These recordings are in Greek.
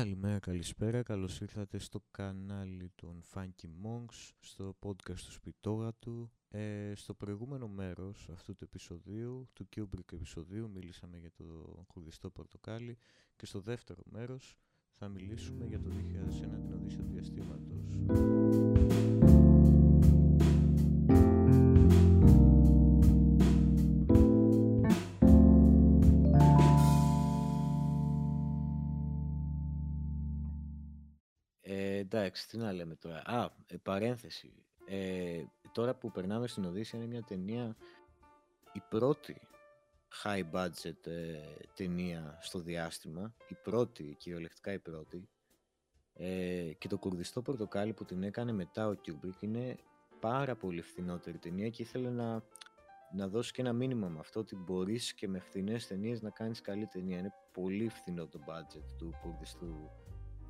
Καλημέρα, καλησπέρα, καλώς ήρθατε στο κανάλι των Funky Monks, στο podcast του Σπιτώγατου. Στο προηγούμενο μέρος αυτού του επεισοδίου, του Kubrick επεισοδίου, μίλησαμε για το κουρδιστό πορτοκάλι και στο δεύτερο μέρος θα μιλήσουμε για το 2001 την Οδύσσεια του Διαστήματος. Εντάξει, τι να λέμε τώρα. Παρένθεση. Τώρα που περνάμε στην Οδύσσεια είναι μια ταινία, η πρώτη high budget ταινία στο διάστημα, η πρώτη, κυριολεκτικά η πρώτη, και το κουρδιστό πορτοκάλι που την έκανε μετά ο Kubrick είναι πάρα πολύ φθηνότερη ταινία και ήθελε να δώσει και ένα μήνυμα με αυτό, ότι μπορείς και με φθηνές ταινίες να κάνεις καλή ταινία. Είναι πολύ φθηνό το budget του κουρδιστού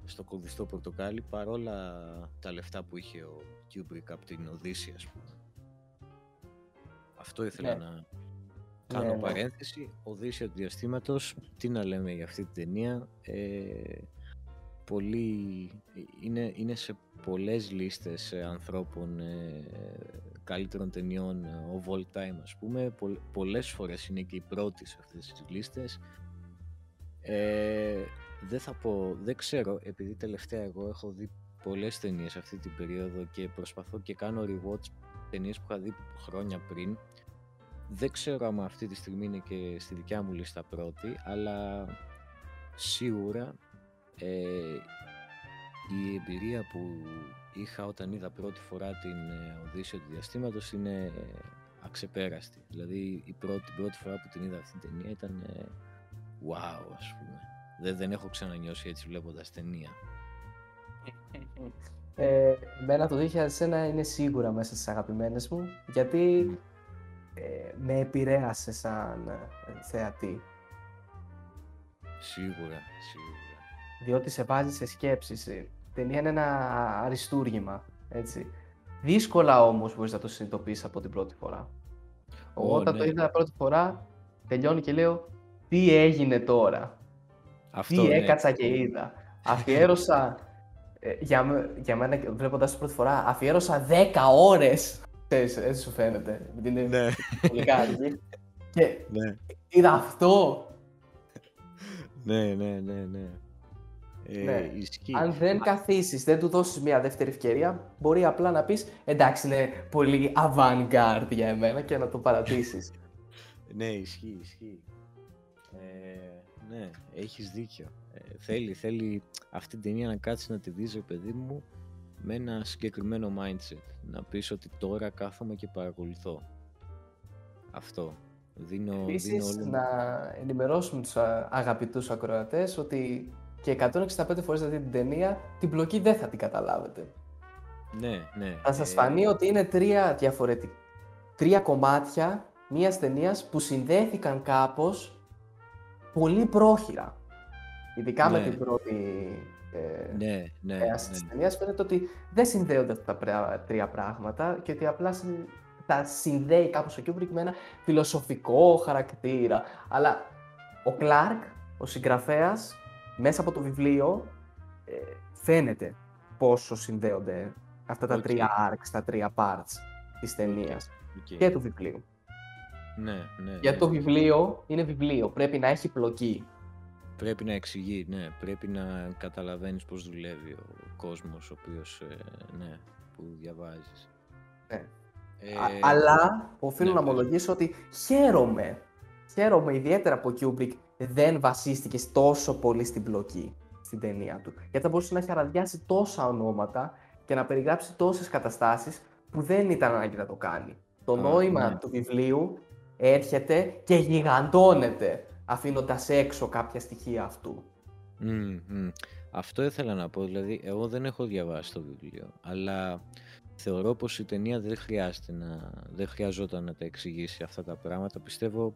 στο κουρδιστό πορτοκάλι, παρόλα τα λεφτά που είχε ο Kubrick από την Οδύσσεια, ας πούμε. Αυτό ήθελα να κάνω παρένθεση. Οδύσσεια του Διαστήματος, τι να λέμε για αυτή την ταινία. Είναι σε πολλές λίστες ανθρώπων καλύτερων ταινιών of all time, ας πούμε. Πολλές φορές είναι και η πρώτη σε αυτές τις λίστες. Δεν ξέρω, επειδή τελευταία εγώ έχω δει πολλές ταινίες αυτή την περίοδο και προσπαθώ και κάνω rewatch ταινίες που είχα δει χρόνια πριν. Δεν ξέρω άμα αυτή τη στιγμή είναι και στη δικιά μου λίστα πρώτη, αλλά σίγουρα η εμπειρία που είχα όταν είδα πρώτη φορά την Οδύσσεια του Διαστήματος είναι αξεπέραστη. Δηλαδή την πρώτη φορά που την είδα αυτή την ταινία ήταν wow, ας πούμε. Δεν έχω ξανανιώσει έτσι βλέποντας ταινία. Μένα το 2001 είναι σίγουρα μέσα στις αγαπημένες μου, γιατί με επηρέασε σαν θεατή. Σίγουρα. Διότι σε βάζει σε σκέψεις. Η ταινία είναι ένα αριστούργημα, έτσι. Δύσκολα όμως μπορείς να το συνειδητοποιήσεις από την πρώτη φορά. Όταν το είδα πρώτη φορά, τελειώνει και λέω, τι έγινε τώρα. Έκατσα και είδα. Αφιέρωσα, για μένα βλέποντας την πρώτη φορά, αφιέρωσα 10 ώρες. Έτσι σου φαίνεται. Είναι πολύ καλή. Και είδα αυτό. Ναι. Αν δεν καθίσεις, δεν του δώσεις μια δεύτερη ευκαιρία, μπορεί απλά να πεις, εντάξει, είναι πολύ avant-garde για εμένα, και να το παρατήσεις. Ναι, ισχύει. Ναι, έχεις δίκιο. Θέλει αυτή την ταινία να κάτσεις να τη δεις, παιδί μου, με ένα συγκεκριμένο mindset. Να πεις ότι τώρα κάθομαι και παρακολουθώ. Αυτό. Επίσης, να ενημερώσουμε τους αγαπητούς ακροατές ότι και 165 φορές να δείτε την ταινία, την πλοκή δεν θα την καταλάβετε. Ναι. Θα σας φανεί ότι είναι τρία κομμάτια μιας ταινίας που συνδέθηκαν κάπως πολύ πρόχειρα, ειδικά με την πρώτη θέαση της ταινίας, φαίνεται ότι δεν συνδέονται αυτά τα τρία πράγματα και ότι απλά τα συνδέει κάπως ο Kubrick με ένα φιλοσοφικό χαρακτήρα. Αλλά ο Κλάρκ, ο συγγραφέας, μέσα από το βιβλίο φαίνεται πόσο συνδέονται αυτά τα τρία arcs, τα τρία parts της ταινίας και του βιβλίου. Ναι, για το βιβλίο, είναι βιβλίο, πρέπει να έχει πλοκή. Πρέπει να εξηγεί, πρέπει να καταλαβαίνεις πώς δουλεύει ο κόσμος ο οποίος, που διαβάζεις. Αλλά οφείλω να ομολογήσω ότι χαίρομαι ιδιαίτερα που ο Kubrick δεν βασίστηκε τόσο πολύ στην πλοκή στην ταινία του. Γιατί θα μπορούσε να χαραδιάσει τόσα ονόματα και να περιγράψει τόσες καταστάσεις που δεν ήταν ανάγκη να το κάνει. Το νόημα του βιβλίου έρχεται και γιγαντώνεται, αφήνοντας έξω κάποια στοιχεία αυτού. Αυτό ήθελα να πω, δηλαδή εγώ δεν έχω διαβάσει το βιβλίο, αλλά θεωρώ πως η ταινία δεν χρειαζόταν να τα εξηγήσει αυτά τα πράγματα. Πιστεύω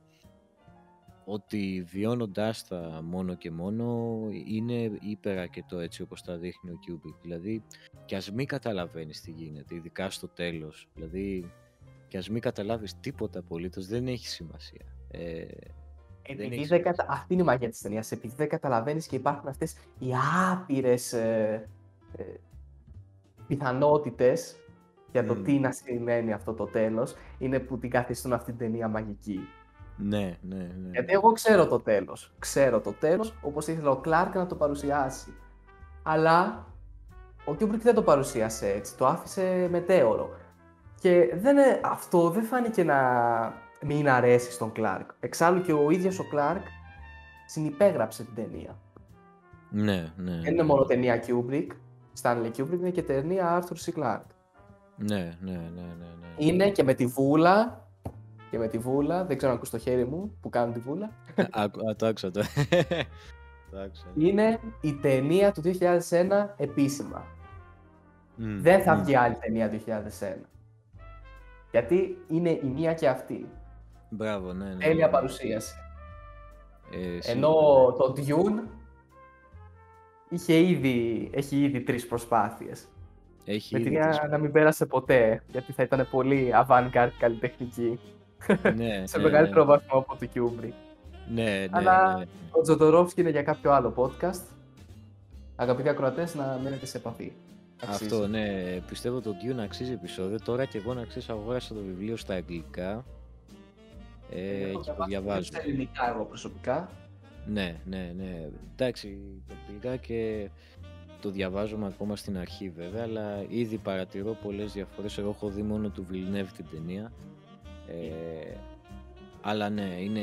ότι βιώνοντάς τα μόνο και μόνο είναι υπερακετό έτσι όπως τα δείχνει ο Kubrick. Δηλαδή κι ας μην καταλαβαίνεις τι γίνεται, ειδικά στο τέλος, δηλαδή και ας μην καταλάβεις τίποτα απολύτως, δεν έχει σημασία. Αυτή είναι η μαγεία της ταινίας. Επειδή δεν καταλαβαίνεις και υπάρχουν αυτές οι άπειρες πιθανότητες για το τι να σημαίνει αυτό το τέλος, είναι που την καθιστούν αυτή την ταινία μαγική. Ναι. Γιατί εγώ ξέρω το τέλος. Ξέρω το τέλος όπως ήθελε ο Κλάρκ να το παρουσιάσει. Αλλά ο Kubrick δεν το παρουσίασε έτσι. Το άφησε μετέωρο. Και αυτό δεν φάνηκε να μην αρέσει στον Κλάρκ. Εξάλλου και ο ίδιος ο Κλάρκ συνυπέγραψε την ταινία. Ναι. Δεν είναι μόνο ταινία Kubrick, Stanley Kubrick, είναι και ταινία Arthur C. Clarke. Ναι. Είναι και με τη βούλα. Δεν ξέρω αν ακούς το χέρι μου που κάνω τη βούλα. Το άκουσα το. Είναι η ταινία του 2001 επίσημα. Δεν θα βγει άλλη ταινία του 2001. Γιατί είναι η μία και αυτή. Μπράβο, ναι. Τέλεια παρουσίαση. Ενώ το Dune έχει ήδη 3 προσπάθειες. Με την να μην πέρασε ποτέ, γιατί θα ήταν πολύ avant-garde καλλιτεχνική. Σε μεγαλύτερο βαθμό από το Kubrick. Αλλά ο Τζοντορόφσκι είναι για κάποιο άλλο podcast. Αγαπητοί ακροατές, να μένετε σε επαφή. Αξίζει. Αυτό, ναι. Πιστεύω το Dune αξίζει επεισόδιο. Τώρα και εγώ, να ξέρεις, αγόρασα το βιβλίο στα αγγλικά. Και το διαβάζω. Στα ελληνικά, εγώ προσωπικά. Ναι. Εντάξει, το πήγα και το διαβάζουμε ακόμα στην αρχή, βέβαια. Αλλά ήδη παρατηρώ πολλές διαφορές. Εγώ έχω δει μόνο του Villeneuve την ταινία. Αλλά ναι, είναι...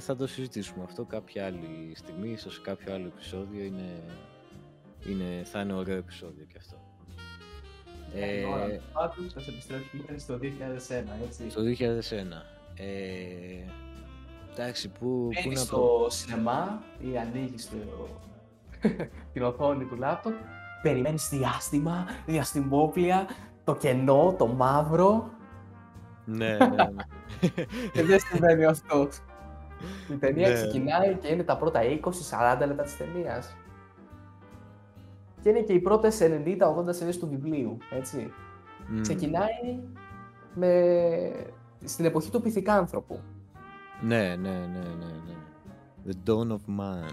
θα το συζητήσουμε αυτό κάποια άλλη στιγμή, ίσως κάποιο άλλο επεισόδιο. Θα είναι ωραίο επεισόδιο και αυτό. Πάντως θα σε επιστρέψουμε στο 2001, έτσι. Στο 2001. Εντάξει, πού να στο σινεμά ή ανοίγεις την οθόνη του λάπτοπ, περιμένεις διάστημα, διαστημόπλια, το κενό, το μαύρο. Ναι. Δεν συμβαίνει αυτό. Η ταινία ξεκινάει και είναι τα πρώτα 20-40 λεπτά της ταινίας. Και είναι και οι πρώτες 90-80 σελίδες του βιβλίου, έτσι. Ξεκινάει στην εποχή του πυθικάνθρωπου. Ναι. The Dawn of Man.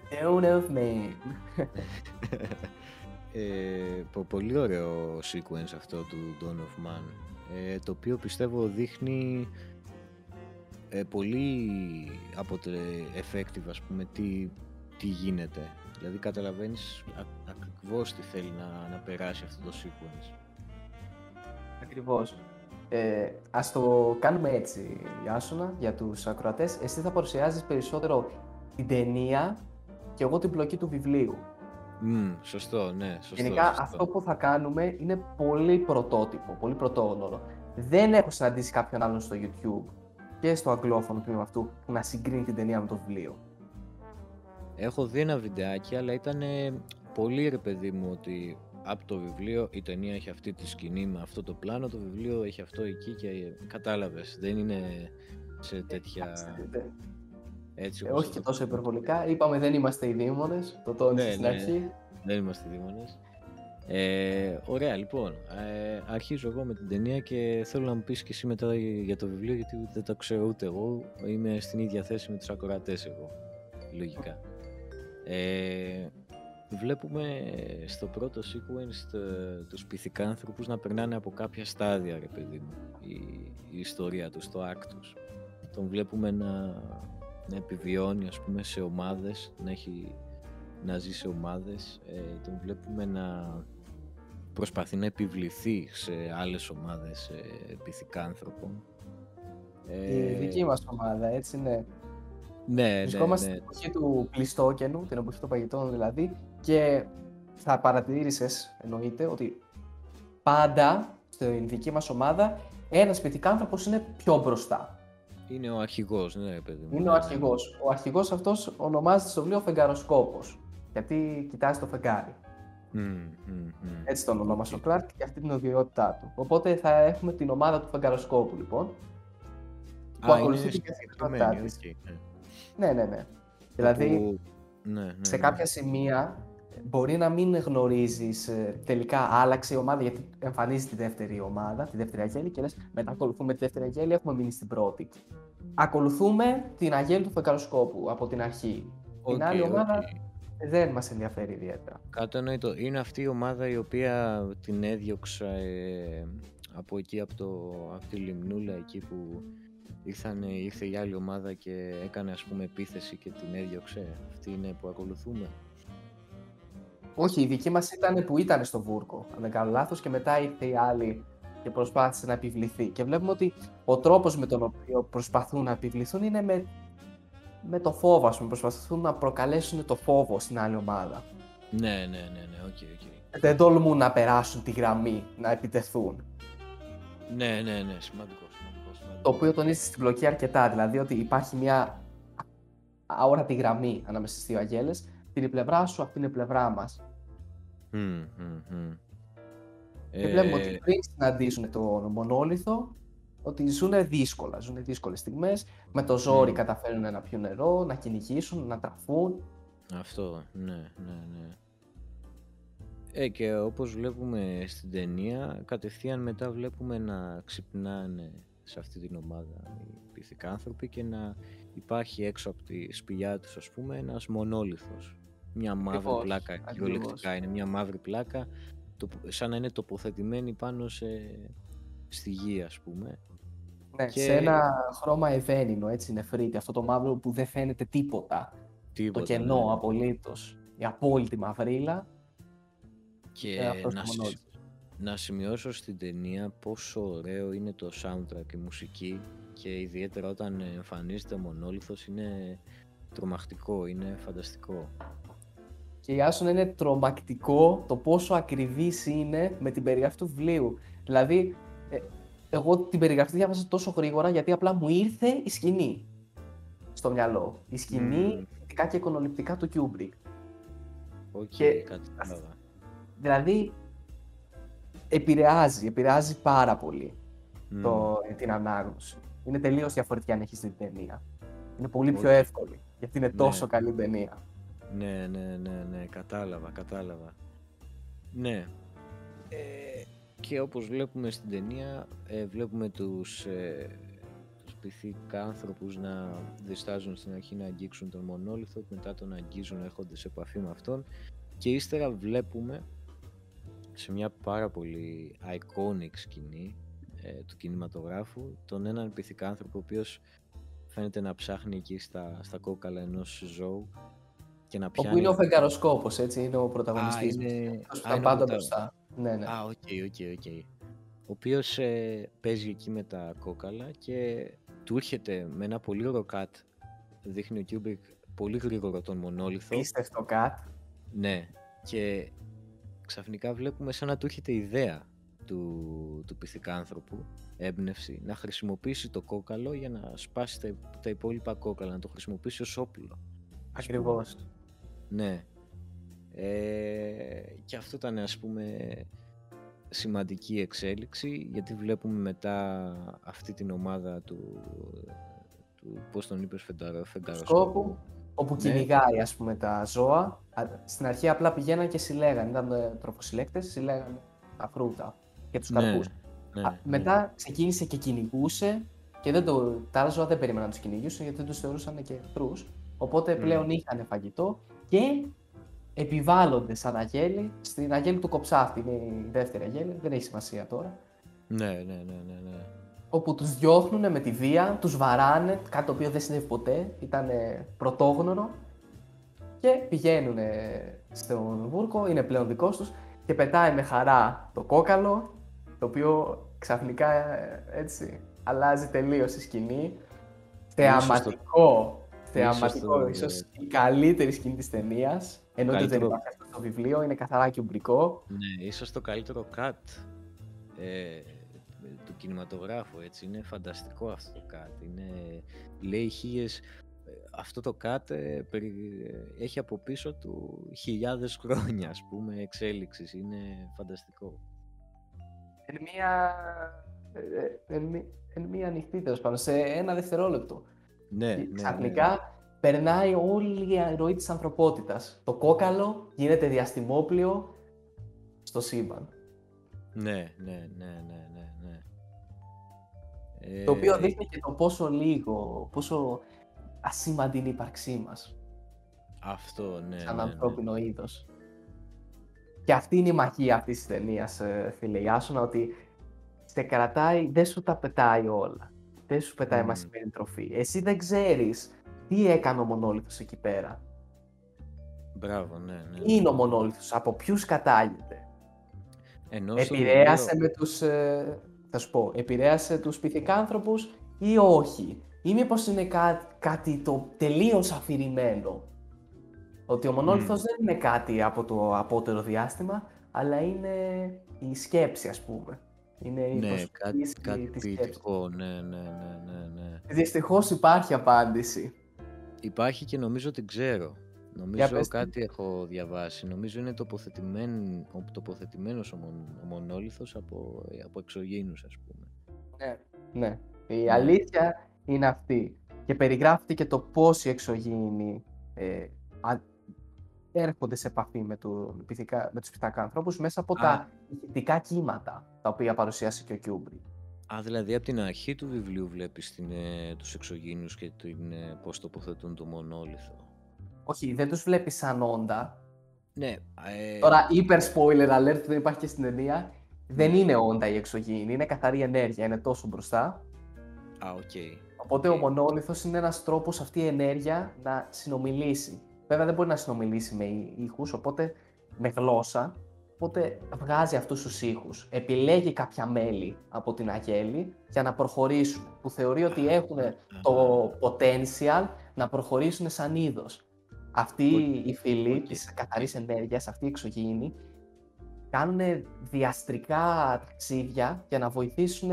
The Dawn of Man. Πολύ ωραίο sequence αυτό του Dawn of Man, το οποίο πιστεύω δείχνει πολύ effective, ας πούμε, τι γίνεται. Δηλαδή καταλαβαίνεις ακριβώς τι θέλει να περάσει αυτό το sequence. Ακριβώς. Ας το κάνουμε έτσι, Ιάσονα, για τους ακροατές. Εσύ θα παρουσιάζεις περισσότερο την ταινία και εγώ την πλοκή του βιβλίου. Σωστό, ναι. Γενικά, αυτό που θα κάνουμε είναι πολύ πρωτότυπο, πολύ πρωτόγνωρο. Δεν έχω συναντήσει κάποιον άλλον στο YouTube και στο αγγλόφωνο τμήμα αυτού που να συγκρίνει την ταινία με το βιβλίο. Έχω δει ένα βιντεάκι, αλλά ήταν πολύ, ρε παιδί μου, ότι από το βιβλίο η ταινία έχει αυτή τη σκηνή με αυτό το πλάνο, το βιβλίο έχει αυτό εκεί και κατάλαβες, δεν είναι σε τέτοια... Έτσι, όχι και τόσο υπερβολικά, είπαμε δεν είμαστε οι δήμονες, το τόνισε στην αρχή. Δεν είμαστε οι δήμονες. Ωραία, λοιπόν, αρχίζω εγώ με την ταινία και θέλω να μου πεις και εσύ μετά για το βιβλίο, γιατί δεν το ξέρω ούτε εγώ, είμαι στην ίδια θέση με τους ακροατές εγώ, λογικά. Βλέπουμε στο πρώτο sequence τους πυθικάνθρωπους να περνάνε από κάποια στάδια, ρε παιδί μου, η ιστορία τους, το arc τους. Τον βλέπουμε να επιβιώνει, ας πούμε, σε ομάδες, να ζει σε ομάδες, τον βλέπουμε να προσπαθεί να επιβληθεί σε άλλες ομάδες πυθικάνθρωπων. Η δική μας ομάδα, έτσι, ναι. Ναι, βρισκόμαστε στην εποχή του Πλειστόκενου, την εποχή των παγετώνων δηλαδή, και θα παρατηρήσεις, εννοείται, ότι πάντα στην δική μας ομάδα ένας πυθικάνθρωπος είναι πιο μπροστά. Είναι ο αρχηγός, ναι, παιδί μου. Είναι ο αρχηγός. Ο αρχηγός αυτός ονομάζεται στο βιβλίο Φεγγαροσκόπος, γιατί κοιτάζει το φεγγάρι. Έτσι τον ονόμασε ο Κλάρκ και αυτή την ιδιότητά του. Οπότε θα έχουμε την ομάδα του Φεγγαροσκόπου, λοιπόν, που ακολουθεί την καθημερινότητά της. Ναι. Δηλαδή, σε κάποια σημεία μπορεί να μην γνωρίζεις τελικά άλλαξε η ομάδα, γιατί εμφανίζει τη δεύτερη ομάδα, τη δεύτερη αγέλη, και λες μετά ακολουθούμε τη δεύτερη αγέλη, έχουμε μείνει στην πρώτη. ακολουθούμε την αγέλη του φεκαλοσκόπου από την αρχή. Την άλλη ομάδα δεν μας ενδιαφέρει ιδιαίτερα. Κατανοητό. Είναι αυτή η ομάδα η οποία την έδιωξα από εκεί, από τη Λιμνούλα, εκεί που ήρθε η άλλη ομάδα και έκανε, ας πούμε, επίθεση και την έδιωξε. Αυτή είναι που ακολουθούμε. Όχι, η δική μας ήταν που ήταν στο Βούρκο, αν δεν κάνω λάθος, και μετά ήρθε η άλλη και προσπάθησε να επιβληθεί. Και βλέπουμε ότι ο τρόπος με τον οποίο προσπαθούν να επιβληθούν είναι με το φόβο, ας πούμε. Προσπαθούν να προκαλέσουν το φόβο στην άλλη ομάδα. Ναι, οκ. Δεν τολμούν να περάσουν τη γραμμή, να επιτεθούν. Ναι, σημαντικό. Το οποίο τονίζει στην πλοκή αρκετά, δηλαδή ότι υπάρχει μια αόρατη γραμμή ανάμεσα στις δύο αγέλες. Αυτή είναι η πλευρά σου, αυτή είναι η πλευρά μας. Και βλέπουμε ότι πριν συναντήσουν τον μονόλιθο, ότι ζουν δύσκολα, ζουν δύσκολες στιγμές. Με το ζόρι καταφέρνουν να πιούν νερό, να κυνηγήσουν, να τραφούν. Αυτό, ναι. Και όπως βλέπουμε στην ταινία, κατευθείαν μετά βλέπουμε να ξυπνάνε σε αυτή την ομάδα οι πυθικάνθρωποι και να υπάρχει έξω από τη σπηλιά τους, ας πούμε, ένας μονόλιθος. Μια μαύρη πλάκα, κυριολεκτικά είναι μια μαύρη πλάκα, σαν να είναι τοποθετημένη πάνω στη γη, ας πούμε. Ναι, και σε ένα χρώμα ευαίνινο, έτσι, νεφρίτη, αυτό το μαύρο που δεν φαίνεται τίποτα. Το κενό, ναι. Απολύτως, η απόλυτη μαυρίλα. Και να σημειώσω στην ταινία πόσο ωραίο είναι το soundtrack, η μουσική, και ιδιαίτερα όταν εμφανίζεται ο μονόλιθος είναι τρομακτικό, είναι φανταστικό. Και η Άσονα, είναι τρομακτικό το πόσο ακριβής είναι με την περιγραφή του βιβλίου. Δηλαδή, εγώ την περιγραφή διάβασα τόσο γρήγορα γιατί απλά μου ήρθε η σκηνή στο μυαλό. Η σκηνή ειδικά και εικονοληπτικά του Kubrick. Δηλαδή, επηρεάζει πάρα πολύ την ανάγνωση. Είναι τελείως διαφορετική αν έχεις την ταινία. Είναι πολύ πιο εύκολη, γιατί είναι τόσο καλή ταινία. Ναι, κατάλαβα. Ναι. Και όπως βλέπουμε στην ταινία, βλέπουμε τους πυθικάνθρωπους να διστάζουν στην αρχή να αγγίξουν τον μονόλιθο, μετά τον αγγίζουν, έρχονται σε επαφή με αυτόν, και ύστερα βλέπουμε σε μια πάρα πολύ iconic σκηνή του κινηματογράφου τον έναν πυθικάνθρωπο ο οποίος φαίνεται να ψάχνει εκεί στα κόκαλα ενός ζώου και να πιάνει... Όπου είναι ο φεγγαροσκόπος, έτσι, είναι ο πρωταγωνιστής. Είναι πάντα μπροστά. Ναι. οκ. Ο οποίος παίζει εκεί με τα κόκαλα και του έρχεται με ένα πολύ ωραίο κατ, δείχνει ο Kubrick πολύ γρήγορο τον μονόλιθο. Πίστευτο κατ. Ναι, και ξαφνικά βλέπουμε σαν να του έρχεται ιδέα του πυθικάνθρωπου, έμπνευση, να χρησιμοποιήσει το κόκαλο για να σπάσει τα υπόλοιπα κόκαλα, να το χρησιμοποιήσει ως όπλο. Ακριβώς. Ναι. Και αυτό ήταν, ας πούμε, σημαντική εξέλιξη, γιατί βλέπουμε μετά αυτή την ομάδα του πώς τον είπες, φεγγαροσκόπου, όπου κυνηγάει, ας πούμε, τα ζώα. Στην αρχή απλά πηγαίναν και συλλέγαν, ήταν τροφοσυλλέκτες, συλλέγαν τα φρούτα και τους καρπούς. Μετά ξεκίνησε και κυνηγούσε, και τα ζώα δεν περίμεναν να τους κυνηγήσουν γιατί δεν τους θεωρούσαν και εχθρούς. Οπότε πλέον είχαν φαγητό και επιβάλλονται σαν αγέλη στην αγέλη του Κοψάφτη. Είναι η δεύτερη αγέλη, δεν έχει σημασία τώρα. Ναι. Όπου τους διώχνουν με τη βία, τους βαράνε, κάτι το οποίο δεν συνέβη ποτέ, ήταν πρωτόγνωρο. Και πηγαίνουν στον Βούρκο, είναι πλέον δικός τους, και πετάει με χαρά το κόκαλο, το οποίο ξαφνικά έτσι αλλάζει τελείως η σκηνή. Θεαματικό, ίσως η καλύτερη σκηνή της ταινίας, ενώ δεν υπάρχει αυτό το βιβλίο, είναι καθαρά κιουμπρικό. Ναι, ίσως το καλύτερο cut του κινηματογράφου, έτσι, είναι φανταστικό αυτό το cut. Λέει χίλιες, αυτό το cut έχει από πίσω του χιλιάδες χρόνια, ας πούμε, εξέλιξης, είναι φανταστικό. Εν μία ανοιχτή, τέλος πάντων, σε ένα δευτερόλεπτο. Ξαφνικά περνάει όλη η ροή της ανθρωπότητας. Το κόκαλο γίνεται διαστημόπλοιο στο σύμπαν. Ναι. Το οποίο δείχνει και το πόσο λίγο, πόσο ασήμαντη είναι η ύπαρξή μας. Αυτό, ναι. Σαν ανθρώπινο είδος. Και αυτή είναι η μαγεία αυτής της ταινίας, φίλε Ιάσονα, ότι σε κρατάει, δεν σου τα πετάει όλα. Δεν σου πετάει μασημένη τροφή. Εσύ δεν ξέρεις τι έκανε ο μονόλιθος εκεί πέρα. Μπράβο, ναι, ναι. Τι είναι ο μονόλιθος, από ποιους κατάγεται. Επηρέασε με τους... θα σου πω, επηρέασε τους πυθικάνθρωπους ή όχι. Ή μήπως είναι κάτι το τελείως αφηρημένο. Ότι ο μονόλιθος δεν είναι κάτι από το απότερο διάστημα, αλλά είναι η σκέψη, ας πούμε. Είναι η κάτι ποιητικό, ναι. Δυστυχώς υπάρχει απάντηση. Υπάρχει και νομίζω την ξέρω. Νομίζω κάτι έχω διαβάσει. Νομίζω είναι τοποθετημένος ο μονόλιθος από εξωγήινους, ας πούμε. Ναι. Η αλήθεια είναι αυτή. Και περιγράφεται και το πώς οι εξωγήινοι έρχονται σε επαφή με τους πυθικάνθρωπους μέσα από τα ηχητικά κύματα τα οποία παρουσιάσει και ο Κιούμπρι. Δηλαδή από την αρχή του βιβλίου βλέπεις τους εξωγήινους και πώς τοποθετούν το μονόλιθο. Όχι, δεν τους βλέπεις σαν όντα. Ναι. Τώρα, υπερ-spoiler alert, δεν υπάρχει και στην ταινία. Δεν είναι όντα η εξωγήινη, είναι καθαρή ενέργεια, είναι τόσο μπροστά. Οπότε ο μονόλιθος είναι ένας τρόπος αυτή η ενέργεια να συνομιλήσει. Βέβαια δεν μπορεί να συνομιλήσει με ήχους, οπότε με γλώσσα. Οπότε βγάζει αυτούς τους ήχους. Επιλέγει κάποια μέλη από την αγέλη για να προχωρήσουν. Που θεωρεί ότι έχουν το potential να προχωρήσουν σαν είδος. Αυτοί οι φίλοι της καθαρής ενέργειας, αυτοί οι εξωγήινοι, κάνουν διαστρικά ταξίδια για να βοηθήσουν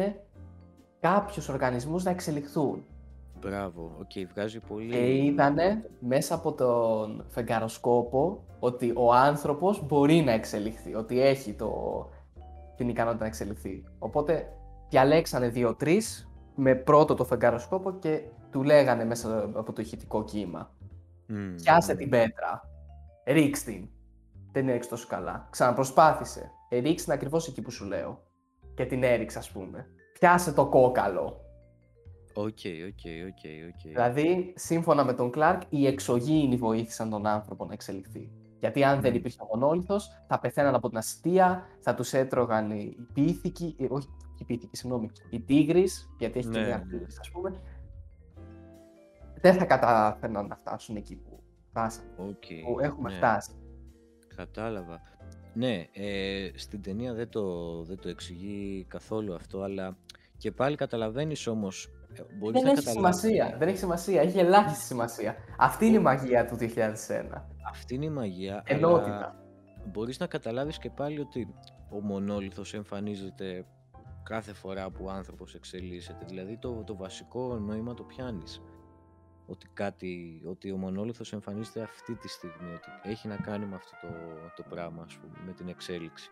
κάποιους οργανισμούς να εξελιχθούν. Μπράβο, βγάζει πολύ... Και είδανε μέσα από τον φεγγαροσκόπο ότι ο άνθρωπος μπορεί να εξελιχθεί, ότι έχει την ικανότητα να εξελιχθεί. Οπότε διαλέξανε 2-3 με πρώτο το φεγγαροσκόπο και του λέγανε μέσα από το ηχητικό κύμα. Πιάσε την πέτρα, ρίξ την, δεν έριξε τόσο καλά, ξαναπροσπάθησε, ρίξ την ακριβώς εκεί που σου λέω και την έριξε, ας πούμε, πιάσε το κόκαλο. Οκ. Δηλαδή, σύμφωνα με τον Κλάρκ, οι εξωγήινοι βοήθησαν τον άνθρωπο να εξελιχθεί, γιατί αν δεν υπήρχε ο μονόλιθος θα πεθαίναν από την ασυτεία, θα τους έτρωγαν οι πίθηκοι, οι τίγρης, γιατί έχει και μια τίγρης, ας πούμε. Δεν θα καταφέρναν να φτάσουν εκεί που έχουμε φτάσει. Κατάλαβα. Ναι, στην ταινία δεν το εξηγεί καθόλου αυτό, αλλά και πάλι καταλαβαίνεις όμως... Δεν έχει σημασία, έχει ελάχιστη σημασία. Αυτή είναι η μαγεία του 2001. Αυτή είναι η μαγεία, αλλά μπορείς να καταλάβεις και πάλι ότι ο μονόλιθος εμφανίζεται κάθε φορά που ο άνθρωπος εξελίσσεται, δηλαδή το βασικό νόημα το πιάνεις. Ότι ο μονόλιθος εμφανίζεται αυτή τη στιγμή, ότι έχει να κάνει με αυτό το πράγμα, ας πούμε, με την εξέλιξη.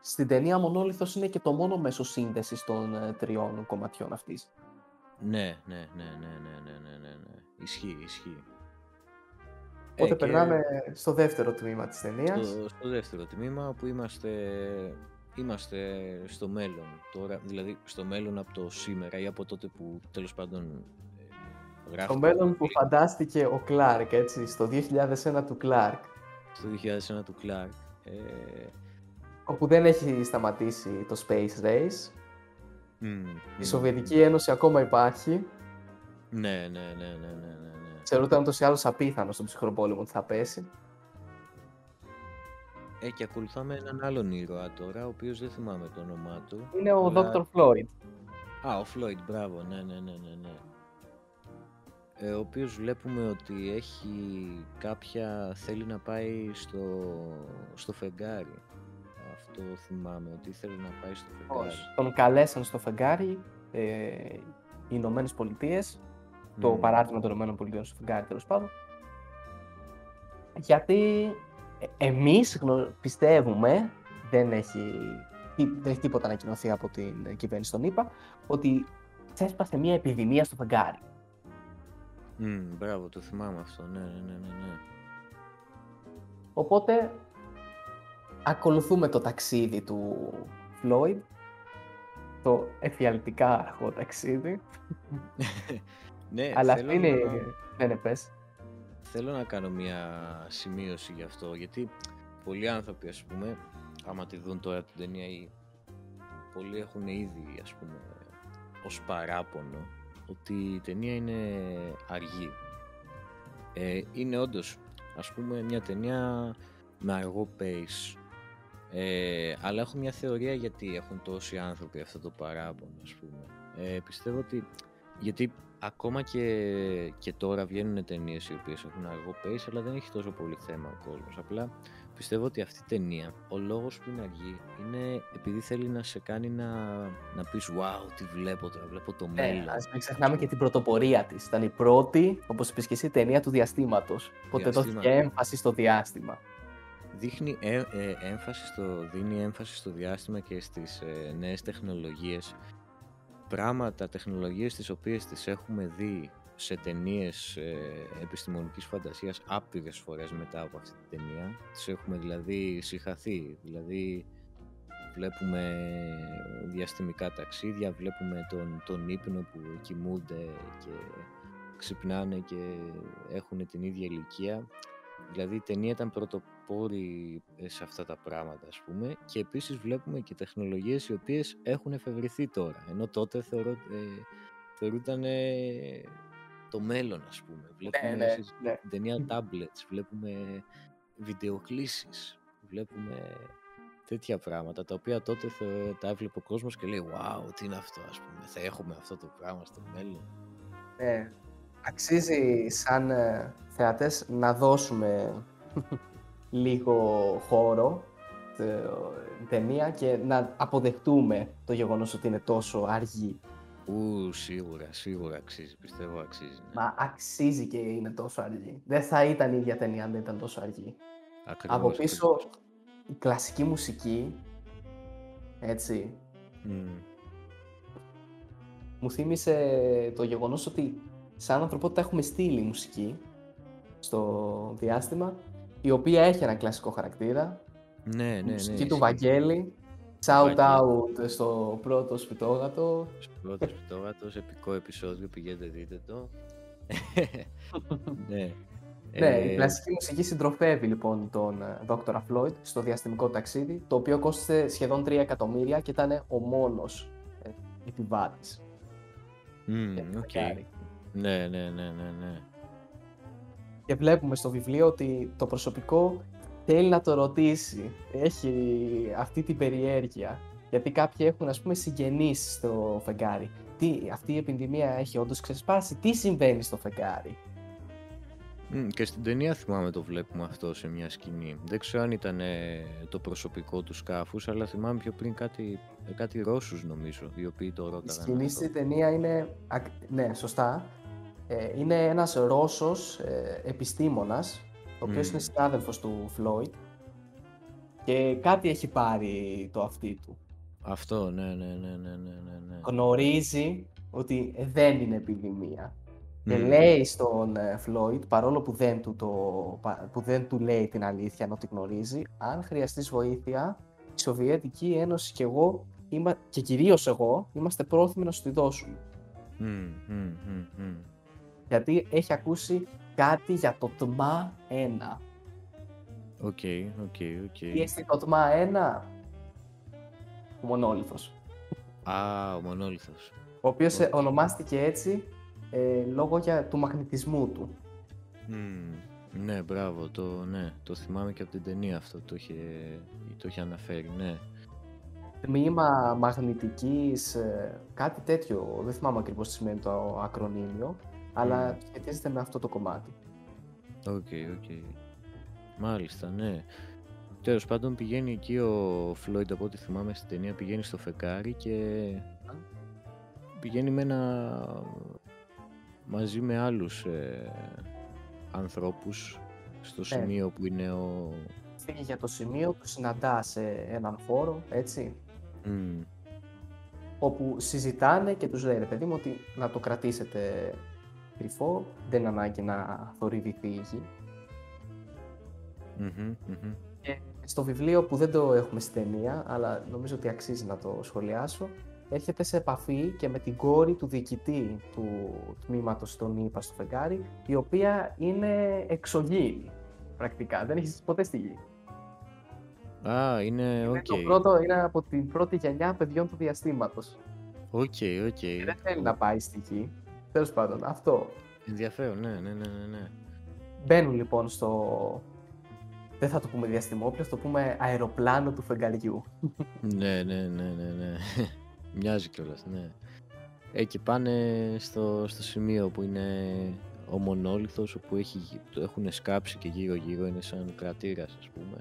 Στην ταινία ο μονόλιθος είναι και το μόνο μέσο σύνδεσης των τριών κομματιών αυτής. Ναι. Ισχύει. Οπότε περνάμε στο δεύτερο τμήμα της ταινίας. Στο δεύτερο τμήμα που είμαστε στο μέλλον τώρα, δηλαδή στο μέλλον από το σήμερα ή από τότε που τέλος πάντων... Το μέλλον που φαντάστηκε ο Κλάρκ, έτσι, στο 2001 του Κλάρκ. Στο 2001 του Κλάρκ. Όπου δεν έχει σταματήσει το Space Race. Η Σοβιετική Ένωση ακόμα υπάρχει. Ναι. Θεωρούταν τόσο ή άλλως απίθανο στον ψυχρό πόλεμο ότι θα πέσει. Και ακολουθάμε έναν άλλον ήρωα τώρα, ο οποίος δεν θυμάμαι το όνομά του. Είναι ο Dr. Floyd. Ο Floyd, μπράβο, ναι. Ο οποίος βλέπουμε ότι θέλει να πάει στο φεγγάρι. Αυτό θυμάμαι, ότι θέλει να πάει στο φεγγάρι. Τον καλέσαν στο φεγγάρι οι Ηνωμένες Πολιτείες, το παράδειγμα των Ηνωμένων Πολιτείων στο φεγγάρι, τέλος πάντων. Γιατί εμείς πιστεύουμε, δεν έχει τίποτα ανακοινωθεί από την κυβέρνηση των ΗΠΑ, ότι ξέσπασε μια επιδημία στο φεγγάρι. Μπράβο, το θυμάμαι αυτό, ναι. Οπότε ακολουθούμε το ταξίδι του Floyd το εφιαλτικά αρχό ταξίδι. Ναι, αλλά θέλω είναι... να... Ναι, πες. Θέλω να κάνω μια σημείωση γι' αυτό, γιατί πολλοί άνθρωποι, ας πούμε, άμα τη δουν τώρα την ταινία, ή πολλοί έχουν ήδη, ας πούμε, ως παράπονο ότι η ταινία είναι αργή. Είναι όντως, ας πούμε, μια ταινία με αργό pace. Αλλά έχω μια θεωρία γιατί έχουν τόσοι άνθρωποι αυτό το παράπονο, ας πούμε. Πιστεύω ότι, γιατί ακόμα και τώρα βγαίνουν ταινίες οι οποίες έχουν αργό pace, αλλά δεν έχει τόσο πολύ θέμα ο κόσμος. Απλά πιστεύω ότι αυτή η ταινία, ο λόγος που είναι αργή, είναι επειδή θέλει να σε κάνει να πεις wow, τι βλέπω τώρα, βλέπω το μέλλον. Ας μην ξεχνάμε και την πρωτοπορία της. Ήταν η πρώτη, όπως είπες και εσύ, ταινία του διαστήματος. Οπότε δόθηκε έμφαση στο διάστημα. Δίνει έμφαση στο διάστημα και στις νέες τεχνολογίες. Πράγματα, τεχνολογίες τις οποίες τις έχουμε δει σε ταινίες επιστημονικής φαντασίας άπειρες φορές μετά από αυτή την ταινία. Τις έχουμε δηλαδή συχαθεί, δηλαδή βλέπουμε διαστημικά ταξίδια, βλέπουμε τον ύπνο που κοιμούνται και ξυπνάνε και έχουν την ίδια ηλικία. Δηλαδή η ταινία ήταν πρωτοπόρη σε αυτά τα πράγματα, ας πούμε, και επίσης βλέπουμε και τεχνολογίες οι οποίες έχουν εφευρεθεί τώρα, ενώ τότε θεωρούταν το μέλλον, ας πούμε. Βλέπουμε την ταινία tablets, βλέπουμε βιντεοκλήσεις, βλέπουμε τέτοια πράγματα τα οποία τότε τα έβλεπε ο κόσμος και λέει wow, τι είναι αυτό, ας πούμε, θα έχουμε αυτό το πράγμα στο μέλλον. Ναι. Αξίζει σαν θεατές να δώσουμε λίγο χώρο στην ταινία και να αποδεχτούμε το γεγονός ότι είναι τόσο αργή. Σίγουρα αξίζει, πιστεύω αξίζει. Ναι. Μα αξίζει και είναι τόσο αργή. Δεν θα ήταν η ίδια ταινία αν δεν ήταν τόσο αργή. Ακριβώς. Από πίσω η κλασική μουσική, έτσι, μου θύμισε το γεγονός ότι σαν ανθρωπότητα έχουμε στείλει μουσική στο διάστημα, η οποία έχει έναν κλασικό χαρακτήρα. Ναι. Μουσική του Βαγγέλη. Shout out στο πρώτο Σπιτώγατο. Επικό επεισόδιο, πηγαίνετε δείτε το. Ναι, η κλασική μουσική συντροφεύει λοιπόν τον Dr. Floyd στο διαστημικό ταξίδι, το οποίο κόστησε σχεδόν 3 εκατομμύρια και ήταν ο μόνος επιβάτης. Ναι. Και βλέπουμε στο βιβλίο ότι το προσωπικό θέλει να το ρωτήσει. Έχει αυτή την περιέργεια. Γιατί κάποιοι έχουν, ας πούμε, συγγενείς στο φεγγάρι. Αυτή η επιδημία έχει όντως ξεσπάσει. Τι συμβαίνει στο φεγγάρι. Και στην ταινία θυμάμαι το βλέπουμε αυτό σε μια σκηνή. Δεν ξέρω αν ήταν το προσωπικό του σκάφους, αλλά θυμάμαι πιο πριν κάτι Ρώσους, νομίζω, οι οποίοι το ρώταγαν. Η σκηνή στην ταινία είναι... Ναι, σωστά. Είναι ένας Ρώσος επιστήμονας, ο οποίος είναι συνάδελφος του Φλόιντ, και κάτι έχει πάρει το αυτί του. Αυτό, ναι. Γνωρίζει ότι δεν είναι επιδημία. Και λέει στον Φλόιντ, παρόλο που δεν του λέει την αλήθεια, ενώ τη γνωρίζει, αν χρειαστείς βοήθεια, η Σοβιετική Ένωση και εγώ, και κυρίως εγώ, είμαστε πρόθυμοι να σου τη δώσουμε. Γιατί έχει ακούσει κάτι για το TMA-1. Οκ. Τι έστει το TMA-1? Ο μονόλιθος. Ο μονόλιθος. Ο οποίος ονομάστηκε έτσι λόγω του μαγνητισμού του. Ναι, μπράβο, το θυμάμαι και από την ταινία αυτό, το είχε αναφέρει, ναι. Τμήμα μαγνητικής, κάτι τέτοιο, δεν θυμάμαι ακριβώς τι σημαίνει το ακρονίμιο, αλλά σχετίζεται με αυτό το κομμάτι. Οκ. Μάλιστα, ναι. Τέλος πάντων, πηγαίνει εκεί ο Φλόιντ, από ό,τι θυμάμαι στην ταινία, πηγαίνει στο φεκάρι και πηγαίνει με μαζί με άλλους ανθρώπους στο σημείο που είναι ο... Φύγει για το σημείο που συναντά σε έναν χώρο, έτσι, όπου συζητάνε και τους λέει, ρε παιδί μου, ότι να το κρατήσετε κρυφό, δεν είναι ανάγκη να θορυβηθεί η γη. Και στο βιβλίο, που δεν το έχουμε στην ταινία, αλλά νομίζω ότι αξίζει να το σχολιάσω, έρχεται σε επαφή και με την κόρη του διοικητή του τμήματος των ΗΠΑ στο φεγγάρι, η οποία είναι εξωγήινη πρακτικά, δεν έχει ποτέ στη γη. Α, είναι οκ. Είναι από την πρώτη γενιά παιδιών του διαστήματος. Οκ. Δεν θέλει να πάει στη γη, τέλος πάντων, αυτό. Ενδιαφέρον, ναι. Μπαίνουν λοιπόν στο... Δεν θα το πούμε διαστημόπλαιο, θα το πούμε αεροπλάνο του φεγγαριού. Ναι. Μοιάζει κιόλας, ναι. Και πάνε στο σημείο που είναι ο μονόλιθος, όπου έχουν σκάψει και γύρω-γύρω είναι σαν κρατήρας, ας πούμε.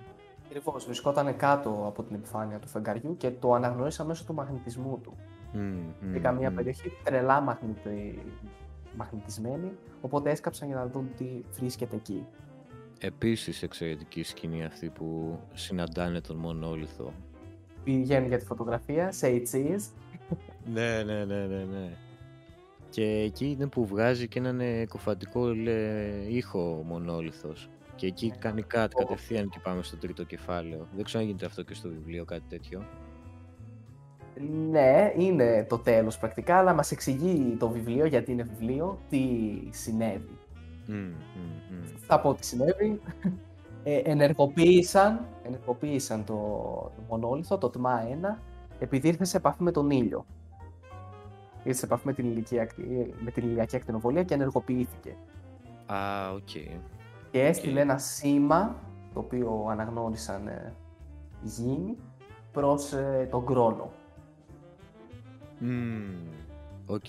Ακριβώς, βρισκόταν κάτω από την επιφάνεια του φεγγαριού και το αναγνώρισα μέσω του μαγνητισμού του. Βρήκα μια περιοχή τρελά μαγνητισμένη, οπότε έσκαψαν για να δουν τι βρίσκεται εκεί. Επίσης εξαιρετική σκηνή αυτή που συναντάνε τον μονόλιθο. Πηγαίνουν για τη φωτογραφία, say cheese. Ναι. Και εκεί είναι που βγάζει και έναν κοφαντικό ήχο ο μονόλιθος. Και εκεί κάνει κάτι κατευθείαν και πάμε στο τρίτο κεφάλαιο. Δεν ξέρω αν γίνεται αυτό και στο βιβλίο, κάτι τέτοιο. Ναι, είναι το τέλος πρακτικά, αλλά μας εξηγεί το βιβλίο, γιατί είναι βιβλίο, τι συνέβη. Θα πω τι συνέβη. Ενεργοποίησαν το μονόλιθο, το TMA-1, επειδή ήρθε σε επαφή με τον ήλιο. Ήρθε σε επαφή με την ηλιακή ακτινοβολία και ενεργοποιήθηκε. Α, οκ. Και έστειλε ένα σήμα, το οποίο αναγνώρισαν γη, προς τον χρόνο. Οκ.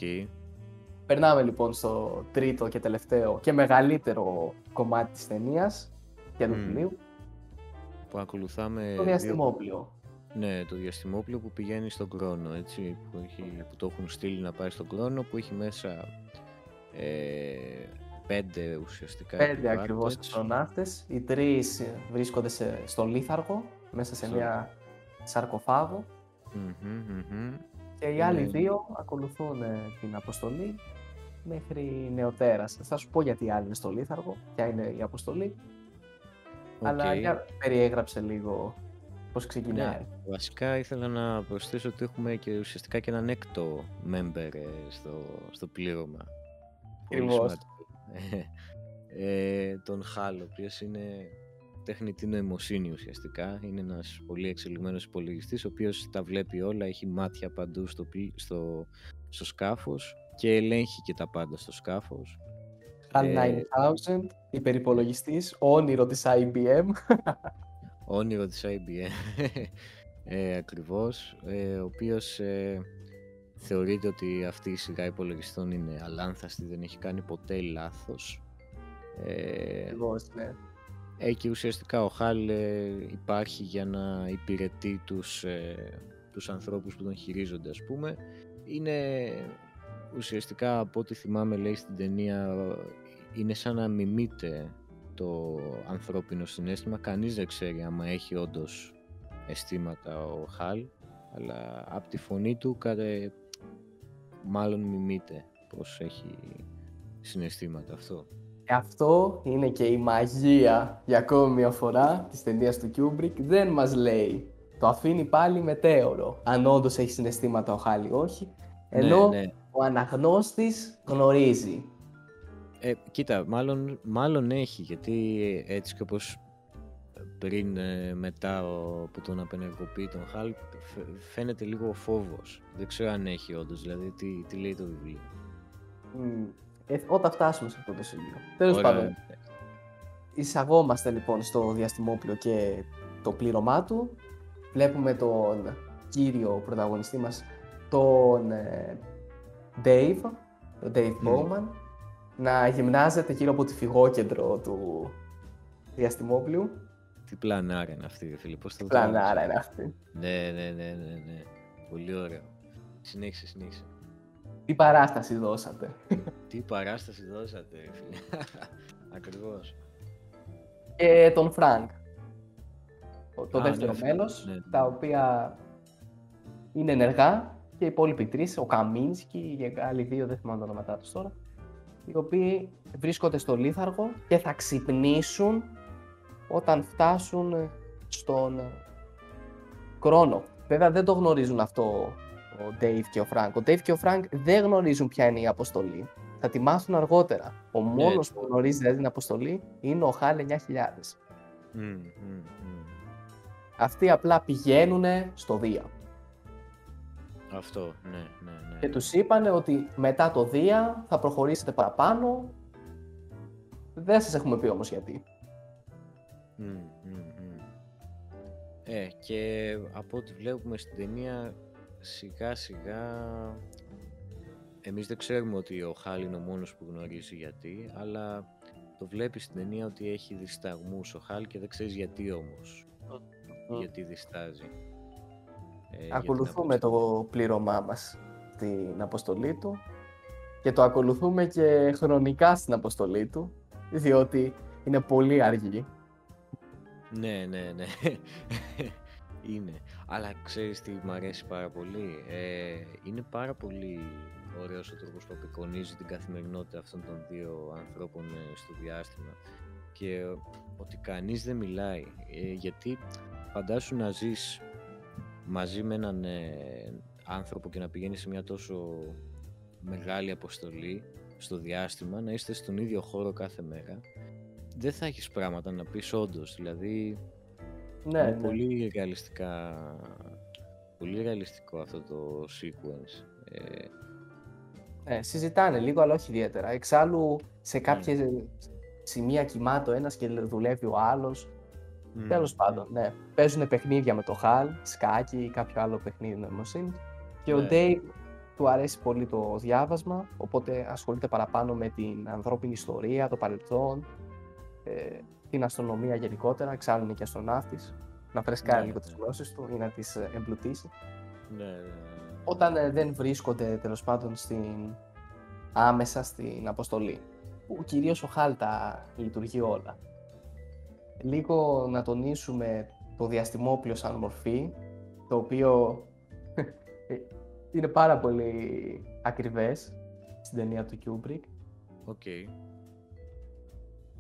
Περνάμε λοιπόν στο τρίτο και τελευταίο και μεγαλύτερο κομμάτι της ταινίας και του βιβλίου. Που ακολουθάμε... Το διαστημόπλαιο. Ναι, το διαστημόπλαιο που πηγαίνει στον χρόνο, έτσι, που το έχουν στείλει να πάει στον χρόνο, που έχει μέσα πέντε ουσιαστικά. Πέντε ακριβώς αστροναύτες. Οι τρεις βρίσκονται στο λίθαργο, μέσα σε μια σαρκοφάγο. Και οι άλλοι δύο ακολουθούν την αποστολή μέχρι νεοτέρας. Θα σου πω γιατί οι άλλοι είναι στο λίθαργο, ποια είναι η αποστολή. Αλλά για περιέγραψε λίγο πώς ξεκινάει. Ναι, βασικά ήθελα να προσθέσω ότι έχουμε και ουσιαστικά και έναν έκτο member στο πλήρωμα. Ακριβώς. Τον HAL, ο οποίος είναι τεχνητή νοημοσύνη ουσιαστικά. Είναι ένας πολύ εξελιγμένος υπολογιστής, ο οποίος τα βλέπει όλα, έχει μάτια παντού στο σκάφος και ελέγχει και τα πάντα στο σκάφος. HAL 9000, υπερυπολογιστής, όνειρο της IBM. Όνειρο της IBM, ακριβώς, ο οποίος... Θεωρείται ότι αυτή η σειρά υπολογιστών είναι αλάνθαστη, δεν έχει κάνει ποτέ λάθος. Ναι. Και ουσιαστικά ο HAL υπάρχει για να υπηρετεί τους ανθρώπους που τον χειρίζονται, ας πούμε. Είναι ουσιαστικά, από ό,τι θυμάμαι, λέει στην ταινία, είναι σαν να μιμείται το ανθρώπινο συναίσθημα. Κανείς δεν ξέρει άμα έχει όντως αισθήματα ο HAL, αλλά από τη φωνή του μάλλον μιμείται πως έχει συναισθήματα αυτό. Αυτό είναι και η μαγεία για ακόμη μια φορά της ταινίας του Kubrick. Δεν μας λέει. Το αφήνει πάλι μετέωρο. Αν όντως έχει συναισθήματα ο HAL ή όχι. Ενώ ο αναγνώστης γνωρίζει. Κοίτα, μάλλον έχει, γιατί έτσι και όπως πριν μετά που τον απενεργοποιεί τον HAL, φαίνεται λίγο ο φόβος. Δεν ξέρω αν έχει όντως, δηλαδή τι λέει το βιβλίο. Όταν φτάσουμε σε αυτό το σημείο. Τέλος πάντων, εισαγόμαστε λοιπόν στο διαστημόπλαιο και το πλήρωμά του. Βλέπουμε τον κύριο πρωταγωνιστή μας, τον Dave Bowman, να γυμνάζεται γύρω από τη φυγόκεντρο του διαστημόπλαιου. Τι πλανάρα είναι αυτή, φίλε, πώς το δούμε. Πλανάρα είναι αυτή. Ναι. Πολύ ωραίο. Συνέχισε. Τι παράσταση δώσατε, φίλε. Ακριβώς. Και τον Φρανκ. Το δεύτερο μέλος, τα οποία είναι ενεργά, και οι υπόλοιποι τρεις, ο Καμίνσκι και άλλοι δύο, δεν θυμάμαι τα όνοματά τους τώρα, οι οποίοι βρίσκονται στο λίθαργο και θα ξυπνήσουν όταν φτάσουν στον χρόνο. Βέβαια δεν το γνωρίζουν αυτό ο Dave και ο Frank. Ο Dave και ο Frank δεν γνωρίζουν ποια είναι η αποστολή. Θα τη μάθουν αργότερα. Ο μόνος που γνωρίζει δηλαδή την αποστολή είναι ο HAL 9000. Αυτοί απλά πηγαίνουν στο 2. Αυτό, ναι. Και τους είπανε ότι μετά το 2 θα προχωρήσετε παραπάνω. Δεν σας έχουμε πει όμως γιατί. Και από ό,τι βλέπουμε στην ταινία, σιγά σιγά, εμείς δεν ξέρουμε ότι ο HAL είναι ο μόνος που γνωρίζει γιατί, αλλά το βλέπεις στην ταινία ότι έχει δισταγμούς ο HAL και δεν ξέρεις γιατί όμως, γιατί διστάζει. Ακολουθούμε το πλήρωμά μας στην αποστολή του και το ακολουθούμε και χρονικά στην αποστολή του, διότι είναι πολύ αργή. Ναι. Είναι. Αλλά ξέρεις τι μου αρέσει πάρα πολύ. Είναι πάρα πολύ ωραίος ο τρόπος που απεικονίζει την καθημερινότητα αυτών των δύο ανθρώπων στο διάστημα. Και ότι κανείς δεν μιλάει. Γιατί φαντάσου να ζεις μαζί με έναν άνθρωπο και να πηγαίνεις σε μια τόσο μεγάλη αποστολή στο διάστημα, να είστε στον ίδιο χώρο κάθε μέρα. Δεν θα έχεις πράγματα να πεις όντως, δηλαδή είναι πολύ ρεαλιστικά, πολύ ρεαλιστικό αυτό το sequence. Συζητάνε λίγο, αλλά όχι ιδιαίτερα. Εξάλλου σε κάποια σημεία κοιμά το ένας και δουλεύει ο άλλος. Τέλος πάντων, παίζουν παιχνίδια με το HAL, σκάκι ή κάποιο άλλο παιχνίδι νοημοσύνης. Και ο Dave του αρέσει πολύ το διάβασμα, οπότε ασχολείται παραπάνω με την ανθρώπινη ιστορία, το παρελθόν, την αστρονομία γενικότερα. Εξάλλου είναι και αστροναύτης, να φρεσκάρει λίγο τις γνώσεις του ή να τις εμπλουτίσει. Όταν δεν βρίσκονται τέλος πάντων άμεσα στην αποστολή, που κυρίως ο HAL τα λειτουργεί όλα. Λίγο να τονίσουμε το διαστημόπλιο σαν μορφή, το οποίο είναι πάρα πολύ ακριβές στην ταινία του Kubrick.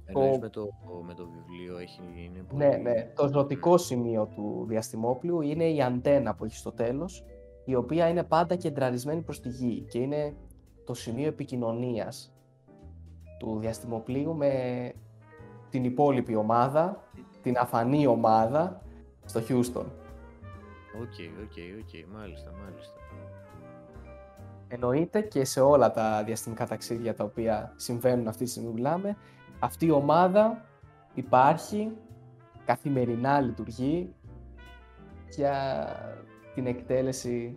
Εννοείς με το βιβλίο είναι πολύ... Ναι. Το ζωτικό σημείο του διαστημόπλιου είναι η αντένα που έχει στο τέλος, η οποία είναι πάντα κεντραρισμένη προς τη γη και είναι το σημείο επικοινωνίας του διαστημοπλίου με την υπόλοιπη ομάδα, την αφανή ομάδα στο Χιούστον. Μάλιστα. Εννοείται και σε όλα τα διαστημικά ταξίδια τα οποία συμβαίνουν αυτή τη στιγμή μιλάμε, αυτή η ομάδα υπάρχει, καθημερινά λειτουργεί για την εκτέλεση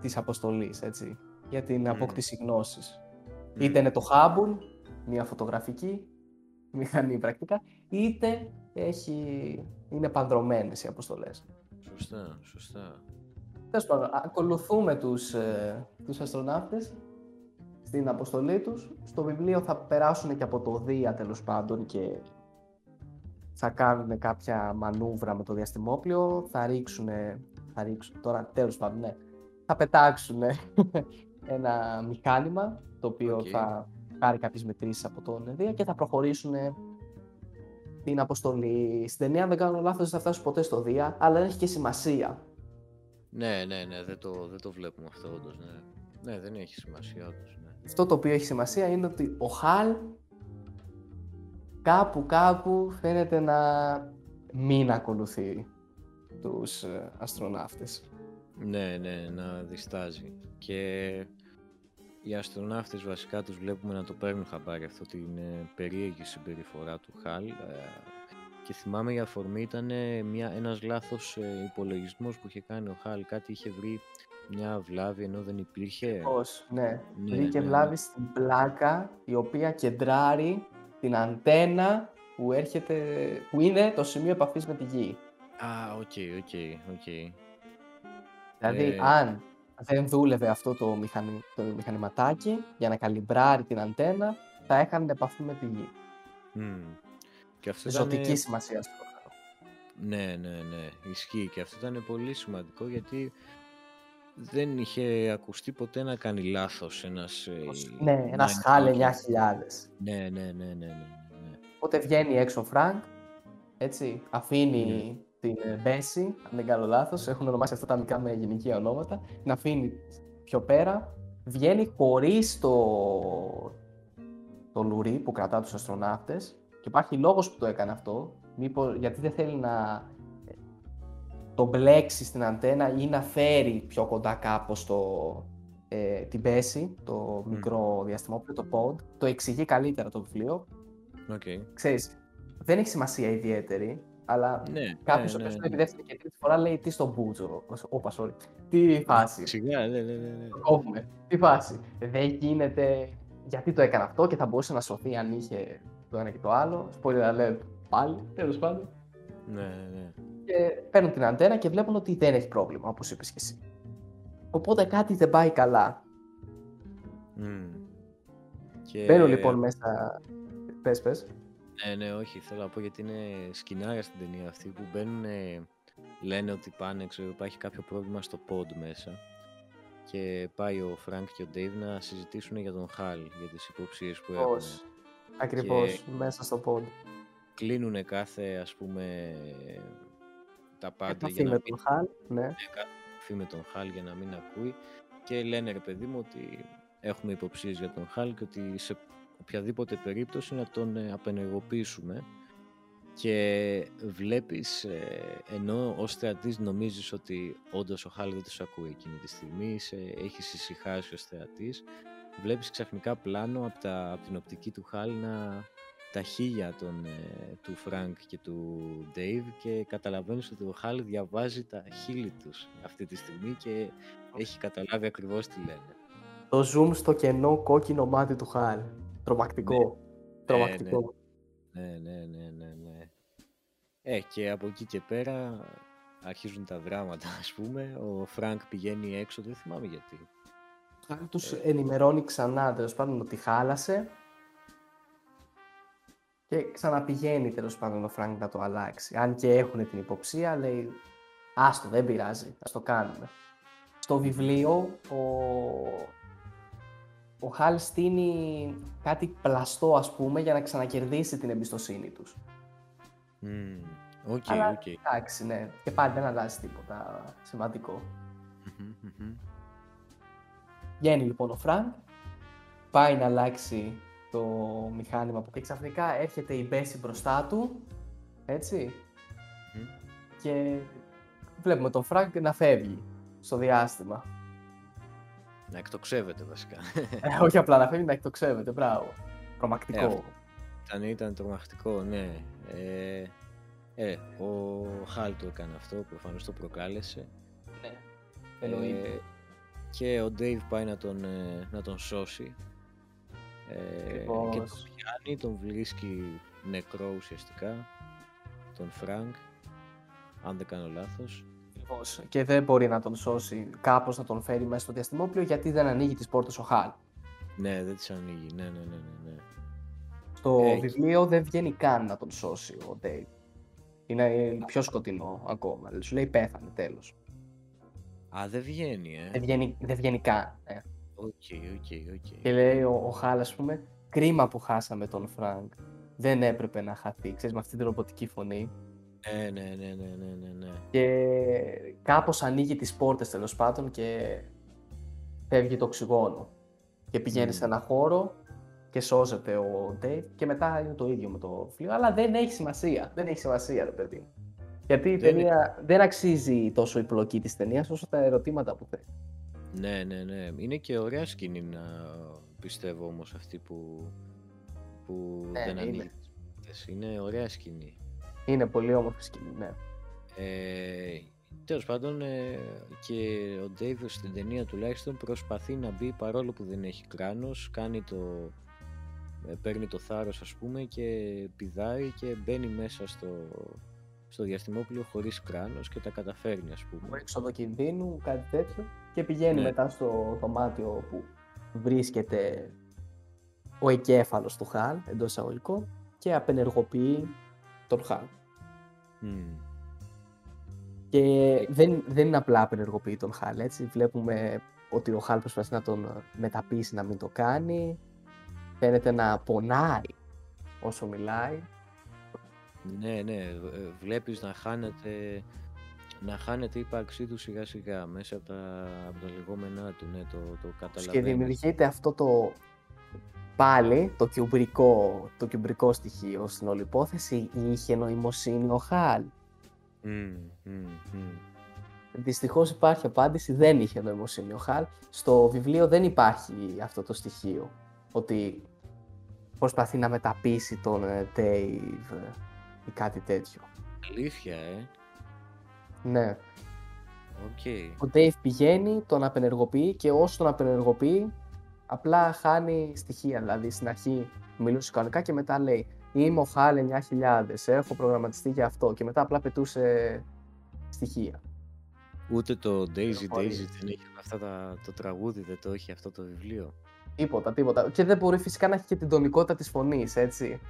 της αποστολής, έτσι, για την απόκτηση γνώσης. Είτε είναι το Hubble, μια φωτογραφική μηχανή πρακτικά, είτε είναι πανδρομένες οι αποστολές. Σωστά. Τέλος πάντων, ακολουθούμε τους αστροναύτες στην αποστολή τους. Στο βιβλίο θα περάσουν και από το Δία τέλος πάντων και θα κάνουν κάποια μανούβρα με το διαστημόπλιο, θα ρίξουν τώρα τέλος πάντων, θα πετάξουν ένα μηχάνημα το οποίο θα πάρει κάποιες μετρήσεις από τον Δία και θα προχωρήσουν την αποστολή. Στην ταινία, αν δεν κάνω λάθος, δεν θα φτάσουν ποτέ στο Δία, αλλά δεν έχει και σημασία. Ναι, δεν το βλέπουμε αυτό όντως, ναι, δεν έχει σημασία όντως. Αυτό το οποίο έχει σημασία είναι ότι ο HAL κάπου φαίνεται να μην ακολουθεί τους αστροναύτες. Ναι, να διστάζει. Και οι αστροναύτες βασικά τους βλέπουμε να το παίρνουν χαμπάρι αυτό, την περίεργη συμπεριφορά του HAL. Και θυμάμαι η αφορμή ήταν ένας λάθος υπολογισμός που είχε κάνει ο HAL. Κάτι είχε βρει, μια βλάβη, ενώ δεν υπήρχε. Βρήκε βλάβη στην πλάκα, η οποία κεντράρει την αντένα που είναι το σημείο επαφής με τη γη. Οκ. Δηλαδή αν δεν δούλευε αυτό το μηχανηματάκι για να καλυμπράρει την αντένα, θα έκανε επαφή με τη γη. Και αυτό ζωτική σημασία στο χώρο. Ναι, ισχύει, και αυτό ήταν πολύ σημαντικό, γιατί δεν είχε ακουστεί ποτέ να κάνει λάθος ένας HAL 9000. Ναι. Οπότε βγαίνει έξω ο Φρανκ, έτσι, αφήνει την Μπέση, αν δεν κάνω λάθος, έχουν ονομάσει αυτά τα μικρά με γενικά ονόματα, την αφήνει πιο πέρα, βγαίνει χωρίς το λουρί που κρατά τους αστροναύτες και υπάρχει λόγος που το έκανε αυτό, γιατί δεν θέλει να το μπλέξει στην αντένα ή να φέρει πιο κοντά κάπως την Μπέση, το μικρό διαστημόπλαιο, το pod, το εξηγεί καλύτερα το βιβλίο. Okay. Ξέρεις, δεν έχει σημασία ιδιαίτερη, αλλά κάποιος ο οποίος το επιδεύεται και τρίτη φορά λέει τι στον Μπούτζο. Όπα, sorry. Τι φάση. Σιγά, τι φάση. Δεν γίνεται. Γιατί το έκανε αυτό και θα μπορούσε να σωθεί αν είχε το ένα και το άλλο. Σπόλια λέει πάλι, τέλος πάντων. Ναι. Και παίρνουν την αντένα και βλέπουν ότι δεν έχει πρόβλημα, όπως είπες και εσύ. Οπότε κάτι δεν πάει καλά. Παίρνουν λοιπόν μέσα. Πες. Ναι, όχι, θέλω να πω γιατί είναι σκηνάρια στην ταινία αυτή που μπαίνουν, λένε ότι πάνε, ξέρω, υπάρχει κάποιο πρόβλημα στο pod μέσα και πάει ο Φρανκ και ο Ντέιβ να συζητήσουν για τον Χαλ, για τις υποψίες που έχουν. Ακριβώς, μέσα στο pod. Κλείνουν κάθε, ας πούμε, τα πάντα για να μην... Επαφή με τον Χαλ για να μην ακούει και λένε, ρε παιδί μου, ότι έχουμε υποψίες για τον Χαλ και ότι σε οποιαδήποτε περίπτωση να τον απενεργοποιήσουμε και βλέπεις, ενώ ως θεατής νομίζεις ότι όντως ο Χάλ δεν τους ακούει εκείνη τη στιγμή, έχεις ησυχάσει ως θεατής, βλέπεις ξαφνικά πλάνο από την οπτική του Χάλ τα χείλια του Φρανκ και του Ντέιβ και καταλαβαίνεις ότι ο Χάλ διαβάζει τα χείλη τους αυτή τη στιγμή και έχει καταλάβει ακριβώς τι λένε. Το zoom στο κενό κόκκινο μάτι του Χάλ. Τρομακτικό. Ναι. Και από εκεί και πέρα αρχίζουν τα δράματα, ας πούμε. Ο Φρανκ πηγαίνει έξω, δεν θυμάμαι γιατί. Ο Χάλ τους ενημερώνει ξανά, τέλος πάντων, ότι χάλασε. Και ξαναπηγαίνει, τέλος πάντων, ο Φρανκ να το αλλάξει. Αν και έχουν την υποψία, λέει, άστο, δεν πειράζει, ας το κάνουμε. Στο βιβλίο, ο Χάλ στείνει κάτι πλαστό, ας πούμε, για να ξανακερδίσει την εμπιστοσύνη τους. Οκ. Εντάξει, ναι. Και πάλι δεν αλλάζει τίποτα σημαντικό. Βγαίνει λοιπόν ο Φρανκ, πάει να αλλάξει το μηχάνημα και ξαφνικά έρχεται η Μπέση μπροστά του, έτσι, και βλέπουμε τον Φρανκ να φεύγει στο διάστημα. Να εκτοξεύεται βασικά. Όχι απλά να φεύγει, να εκτοξεύεται, μπράβο. Τρομακτικό. Ήταν τρομακτικό, ναι. Ο Χάλ το έκανε αυτό, προφανώς το προκάλεσε. Ναι, εννοείται. Και ο Ντέιβ πάει να τον σώσει. Και τον πιάνει, τον βρίσκει νεκρό ουσιαστικά, τον Φρανκ, αν δεν κάνω λάθος. Και δεν μπορεί να τον σώσει, κάπως να τον φέρει μέσα στο διαστημόπλαιο, γιατί δεν ανοίγει τις πόρτες ο Χάλ. Ναι, δεν τις ανοίγει, ναι. Στο βιβλίο δεν βγαίνει καν να τον σώσει ο Ντέιβ. Είναι πιο σκοτεινό ακόμα, σου λέει πέθανε τέλος. Α, δεν βγαίνει, Δεν βγαίνει καν, Οκ. Και λέει ο Χάλ, ας πούμε, κρίμα που χάσαμε τον Φρανκ. Δεν έπρεπε να χαθεί, ξέρεις, με αυτή την ρομποτική φωνή. Ναι. Και κάπως ανοίγει τις πόρτες, τέλος πάντων, και φεύγει το οξυγόνο. Και πηγαίνει σε ένα χώρο και σώζεται ο Ντέιβ και μετά είναι το ίδιο με το φλοιό, αλλά δεν έχει σημασία. Δεν έχει σημασία, ρε παιδί. Γιατί η ταινία δεν αξίζει τόσο η πλοκή της ταινίας όσο τα ερωτήματα που θέτει. Ναι. Είναι και ωραία σκηνή, να πιστεύω, όμως, αυτή που δεν ανοίγει τις πόρτες. Είναι ωραία σκηνή. Είναι πολύ όμορφη σκηνή, ναι. Τέλος πάντων, και ο Ντέιβ στην ταινία τουλάχιστον προσπαθεί να μπει, παρόλο που δεν έχει κράνος, παίρνει το θάρρος, ας πούμε, και πηδάει και μπαίνει μέσα στο διαστημόπλαιο χωρίς κράνος και τα καταφέρνει, ας πούμε. Έξοδο κινδύνου, κάτι τέτοιο, και πηγαίνει μετά στο δωμάτιο που βρίσκεται ο εγκέφαλος του Χαλ, εντός εισαγωγικών, και απενεργοποιεί τον Χάλ. Και δεν είναι απλά απενεργοποιεί τον Χάλ, έτσι. Βλέπουμε ότι ο Χάλ προσπαθεί να τον μεταπείσει να μην το κάνει. Φαίνεται να πονάει όσο μιλάει. Ναι, ναι, βλέπεις να χάνεται η ύπαρξή του σιγά σιγά μέσα από τα λεγόμενά του, ναι, το καταλαβαίνεις. Και δημιουργείται αυτό το πάλι, το κιουμπρικό στοιχείο στην όλη υπόθεση, είχε νοημοσύνη ο Χαλ. Δυστυχώς υπάρχει απάντηση, δεν είχε νοημοσύνη ο Χαλ. Στο βιβλίο δεν υπάρχει αυτό το στοιχείο, ότι προσπαθεί να μεταπίσει τον Dave ή κάτι τέτοιο. Αλήθεια, Ναι. Okay. Ο Dave πηγαίνει, τον απενεργοποιεί και όσο τον απενεργοποιεί απλά χάνει στοιχεία, δηλαδή στην αρχή μιλούσε κανονικά και μετά λέει «Είμαι ο Χάλ 9000, έχω προγραμματιστεί για αυτό» και μετά απλά πετούσε στοιχεία. Ούτε το Daisy δεν έχει αυτά το τραγούδι, δεν το έχει αυτό το βιβλίο. Τίποτα. Και δεν μπορεί φυσικά να έχει και την τονικότητα της φωνής, έτσι.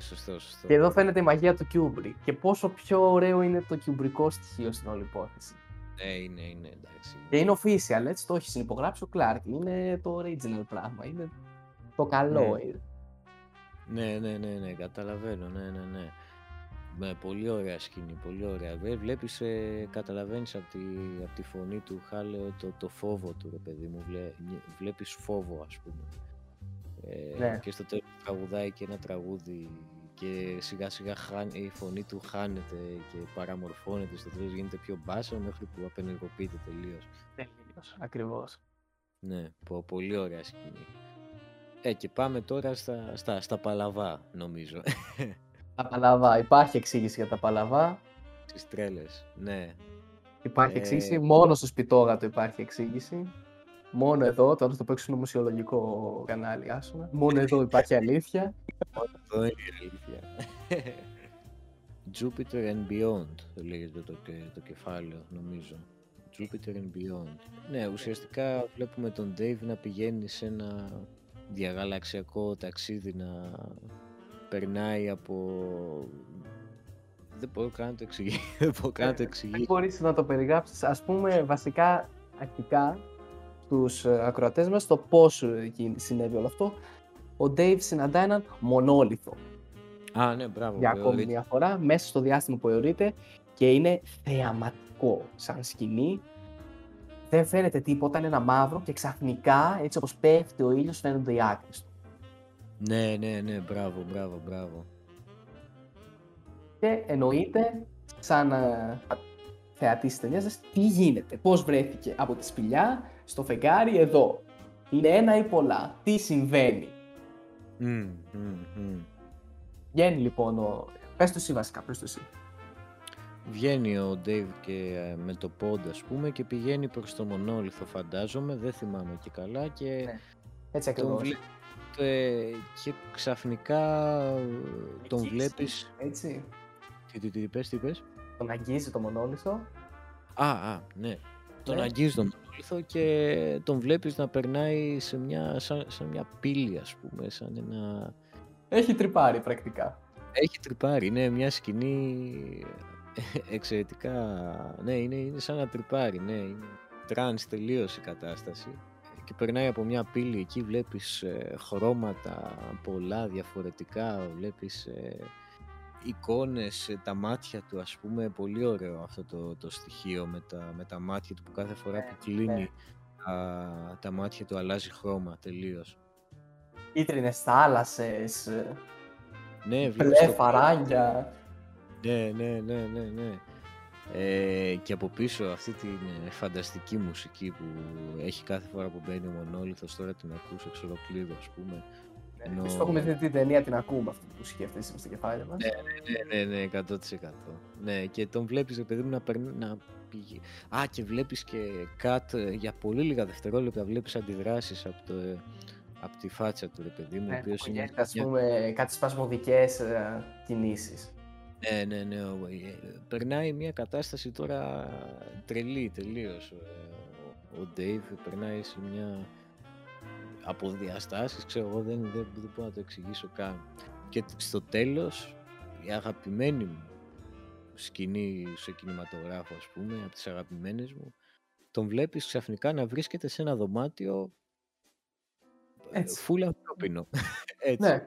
Σωστό. Και εδώ φαίνεται η μαγεία του Kubrick και πόσο πιο ωραίο είναι το κιουμπρικό στοιχείο στην όλη υπόθεση. Ναι, εντάξει. Και είναι official, έτσι, το έχει συνυπογράψει ο Clarke. Είναι το original πράγμα, είναι το καλό. Ναι, καταλαβαίνω, ναι. Με πολύ ωραία σκηνή, πολύ ωραία. Βλέπεις, καταλαβαίνεις από τη φωνή του Χάλεο το φόβο του, ρε παιδί μου. Βλέπεις φόβο, ας πούμε. Και στο τέλος τραγουδάει και ένα τραγούδι και σιγά σιγά η φωνή του χάνεται και παραμορφώνεται, στο τέλος γίνεται πιο μπάσα μέχρι που απενεργοποιείται τελείως. Ακριβώς. Ναι, πολύ ωραία σκηνή. Και πάμε τώρα στα παλαβά, νομίζω. Τα παλαβά, υπάρχει εξήγηση για τα παλαβά. Τις τρέλες, ναι. Υπάρχει εξήγηση, μόνο στο Σπιτώγατο υπάρχει εξήγηση. Μόνο εδώ, τώρα το παίξουν στο μουσιολογικό κανάλι, άσονα. Μόνο εδώ υπάρχει αλήθεια. Μόνο εδώ είναι αλήθεια. Jupiter and Beyond λέγεται το κεφάλαιο, νομίζω. Jupiter and Beyond. Ναι, ουσιαστικά βλέπουμε τον Dave να πηγαίνει σε ένα διαγαλαξιακό ταξίδι, να περνάει από... Δεν μπορώ καν να το εξηγήσω. Δεν μπορείς να το περιγράψεις. Ας πούμε, βασικά, αρχικά, τους ακροατές μας, το πώς συνέβη όλο αυτό. Ο Dave συναντά έναν μονόλιθο. Ναι, μπράβο. Για ακόμη μια φορά, μέσα στο διάστημα που αιωρείται, και είναι θεαματικό σαν σκηνή. Δεν φαίνεται τίποτα, είναι ένα μαύρο και ξαφνικά, έτσι όπως πέφτει ο ήλιος, φαίνονται οι άκρες του. Ναι, μπράβο. Και εννοείται, σαν θεατής της ταινίας, τι γίνεται, πώς βρέθηκε από τη σπηλιά στο φεγγάρι εδώ. Είναι ένα ή πολλά, τι συμβαίνει. Βγαίνει λοιπόν Πες το εσύ βασικά, Βγαίνει ο Dave και με το πόντα, ας πούμε, και πηγαίνει προς το μονόλιθο, φαντάζομαι, δεν θυμάμαι και καλά και... Ναι, έτσι ακριβώς. Και ξαφνικά τον βλέπεις... Έτσι. Τι πες. Τον αγγίζει το μονόλιθο. Ναι. Τον αγγίζει το μονόλιθο και τον βλέπεις να περνάει σε σαν μια πύλη, ας πούμε, σαν ένα... Έχει τρυπάρει πρακτικά. Ναι, μια σκηνή εξαιρετικά... Ναι, είναι σαν να τρυπάρει, ναι. Είναι τρανς τελείως η κατάσταση. Και περνάει από μια πύλη, εκεί βλέπεις χρώματα πολλά διαφορετικά, βλέπεις εικόνες, τα μάτια του, ας πούμε, πολύ ωραίο αυτό το στοιχείο με τα μάτια του που κάθε φορά που κλείνει τα μάτια του αλλάζει χρώμα τελείως. Κίτρινες θάλασσες, ναι, μπλε φαράγγια. Ναι. Και από πίσω αυτή την φανταστική μουσική που έχει κάθε φορά που μπαίνει ο μονόλιθος, τώρα την ακούς εξ ολοκλήρου, ας πούμε. Εμείς το έχουμε δει την ταινία, την ακούμε αυτή τη μουσική αυτή στην κεφάλια μας. Ναι, 100%. Ναι, και τον βλέπεις, παιδί μου, να πηγεί. Και βλέπεις και cut για πολύ λίγα δευτερόλεπτα, βλέπεις αντιδράσεις από τη φάτσα του, ρε παιδί μου. Κογένεται, ας πούμε, κάτι σπασμωδικές κινήσεις. Ναι, περνάει μια κατάσταση τώρα τρελή τελείως. Ο Dave περνάει σε μια από διαστάσεις, ξέρω εγώ, δεν μπορώ να το εξηγήσω καν. Και στο τέλος, η αγαπημένη μου σκηνή σε κινηματογράφο, ας πούμε, από τις αγαπημένες μου, τον βλέπεις ξαφνικά να βρίσκεται σε ένα δωμάτιο φούλα ανθρώπινο. Έτσι. Ναι.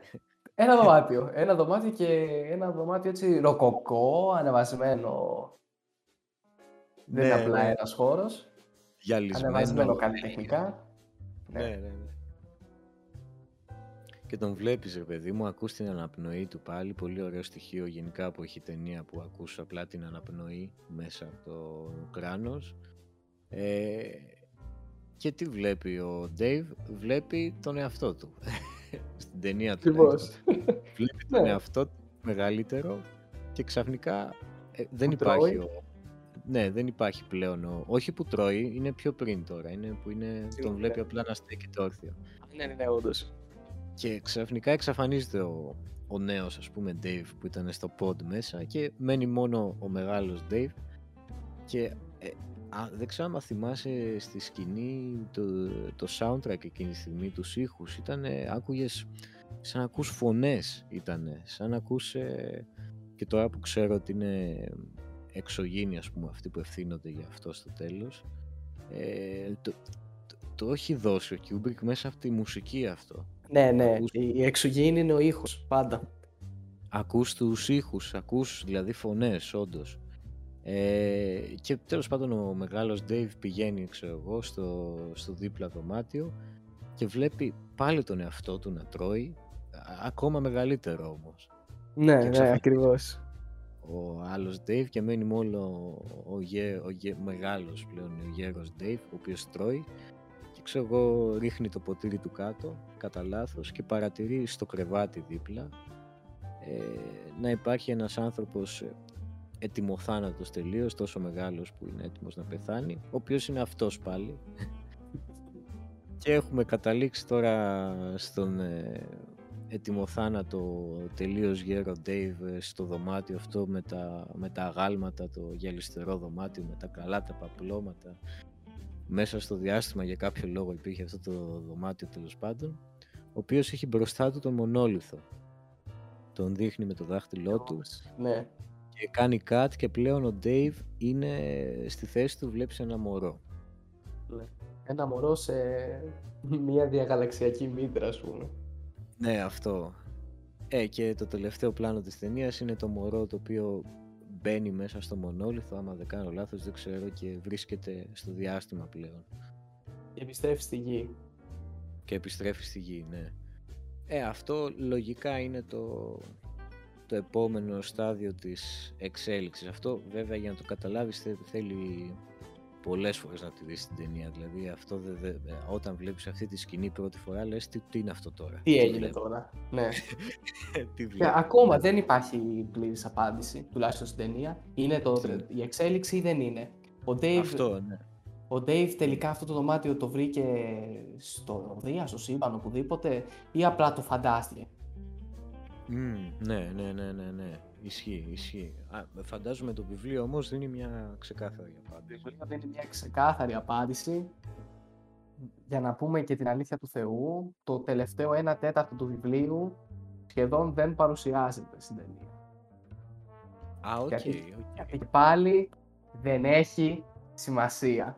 Ένα δωμάτιο. Ένα δωμάτιο και ένα δωμάτιο έτσι ροκοκό, ανεβασμένο. Δεν είναι απλά ένας χώρος. Γυαλισμένο. Ανεβασμένο καλλιτεχνικά. Ναι. Και τον βλέπεις, ρε παιδί μου, ακούς την αναπνοή του πάλι. Πολύ ωραίο στοιχείο γενικά που έχει η ταινία, που ακούς απλά την αναπνοή μέσα από το κράνος. Και τι βλέπει ο Ντέιβ? Βλέπει τον εαυτό του. Στην ταινία του. Βλέπει τον εαυτό του μεγαλύτερο και ξαφνικά δεν υπάρχει. Ναι, δεν υπάρχει πλέον. Όχι που τρώει, είναι πιο πριν τώρα. Είναι που είναι, τον βλέπει απλά να στέκεται όρθιο. Ναι, όντως. Και ξαφνικά εξαφανίζεται ο νέος, ας πούμε, Dave που ήταν στο pod μέσα και μένει μόνο ο μεγάλος Dave. Και δεν ξέρω αν θυμάσαι στη σκηνή το soundtrack εκείνη τη στιγμή, τους ήχους, άκουγες σαν να ακούς φωνές, σαν να ακούς, και τώρα που ξέρω ότι είναι εξωγήινοι, ας πούμε, αυτοί που ευθύνονται για αυτό στο τέλος, το έχει δώσει ο Kubrick μέσα από τη μουσική αυτό. Ναι, η εξωγήινη είναι ο ήχος, πάντα. Ακούς τους ήχους, ακούς δηλαδή φωνές, όντως. Και τέλος πάντων ο μεγάλος Dave πηγαίνει, ξέρω εγώ, στο δίπλα δωμάτιο και βλέπει πάλι τον εαυτό του να τρώει, ακόμα μεγαλύτερο όμως. Ναι, ακριβώς. Ο άλλος Dave και μένει μόνο ο μεγάλος πλέον, ο γέρος Dave, ο οποίος τρώει. Ξέρω εγώ, ρίχνει το ποτήρι του κάτω κατά λάθος και παρατηρεί στο κρεβάτι δίπλα να υπάρχει ένας άνθρωπος ετοιμοθάνατος τελείως, τόσο μεγάλος που είναι έτοιμος να πεθάνει, ο οποίος είναι αυτός πάλι. Και έχουμε καταλήξει τώρα στον ετοιμοθάνατο τελείως γέρο Dave στο δωμάτιο αυτό με τα αγάλματα, το γυαλιστερό δωμάτιο με τα καλά τα παπλώματα. Μέσα στο διάστημα για κάποιο λόγο υπήρχε αυτό το δωμάτιο, τέλος πάντων, ο οποίος έχει μπροστά του τον μονόλιθο. Τον δείχνει με το δάχτυλό του. Ναι. Και κάνει cut και πλέον ο Dave είναι στη θέση του, βλέπεις ένα μωρό. Ναι. Ένα μωρό σε μια διαγαλαξιακή μήτρα, ας πούμε. Ναι, αυτό. Και το τελευταίο πλάνο της ταινίας είναι το μωρό το οποίο μπαίνει μέσα στο μονόλιθο, άμα δεν κάνω λάθος, δεν ξέρω, και βρίσκεται στο διάστημα πλέον. Και επιστρέφει στη γη. Ναι. Αυτό λογικά είναι το επόμενο στάδιο της εξέλιξης. Αυτό βέβαια για να το καταλάβεις θέλει πολλές φορές να τη δεις την ταινία. Δηλαδή αυτό όταν βλέπεις αυτή τη σκηνή πρώτη φορά λες τι είναι αυτό τώρα. Τι έγινε τώρα. Ναι. Ακόμα δεν υπάρχει πλήρης απάντηση, τουλάχιστον στην ταινία. Είναι η εξέλιξη ή δεν είναι. Ο Dave τελικά αυτό το δωμάτιο το βρήκε στο Ροδία, στο σύμπαν, οπουδήποτε, ή απλά το φαντάστηκε. Ναι. Ισχύει. Φαντάζομαι το βιβλίο όμως δίνει μια ξεκάθαρη απάντηση. Για να πούμε και την αλήθεια του Θεού, το τελευταίο 1/4 του βιβλίου σχεδόν δεν παρουσιάζεται στην ταινία. Γιατί πάλι δεν έχει σημασία.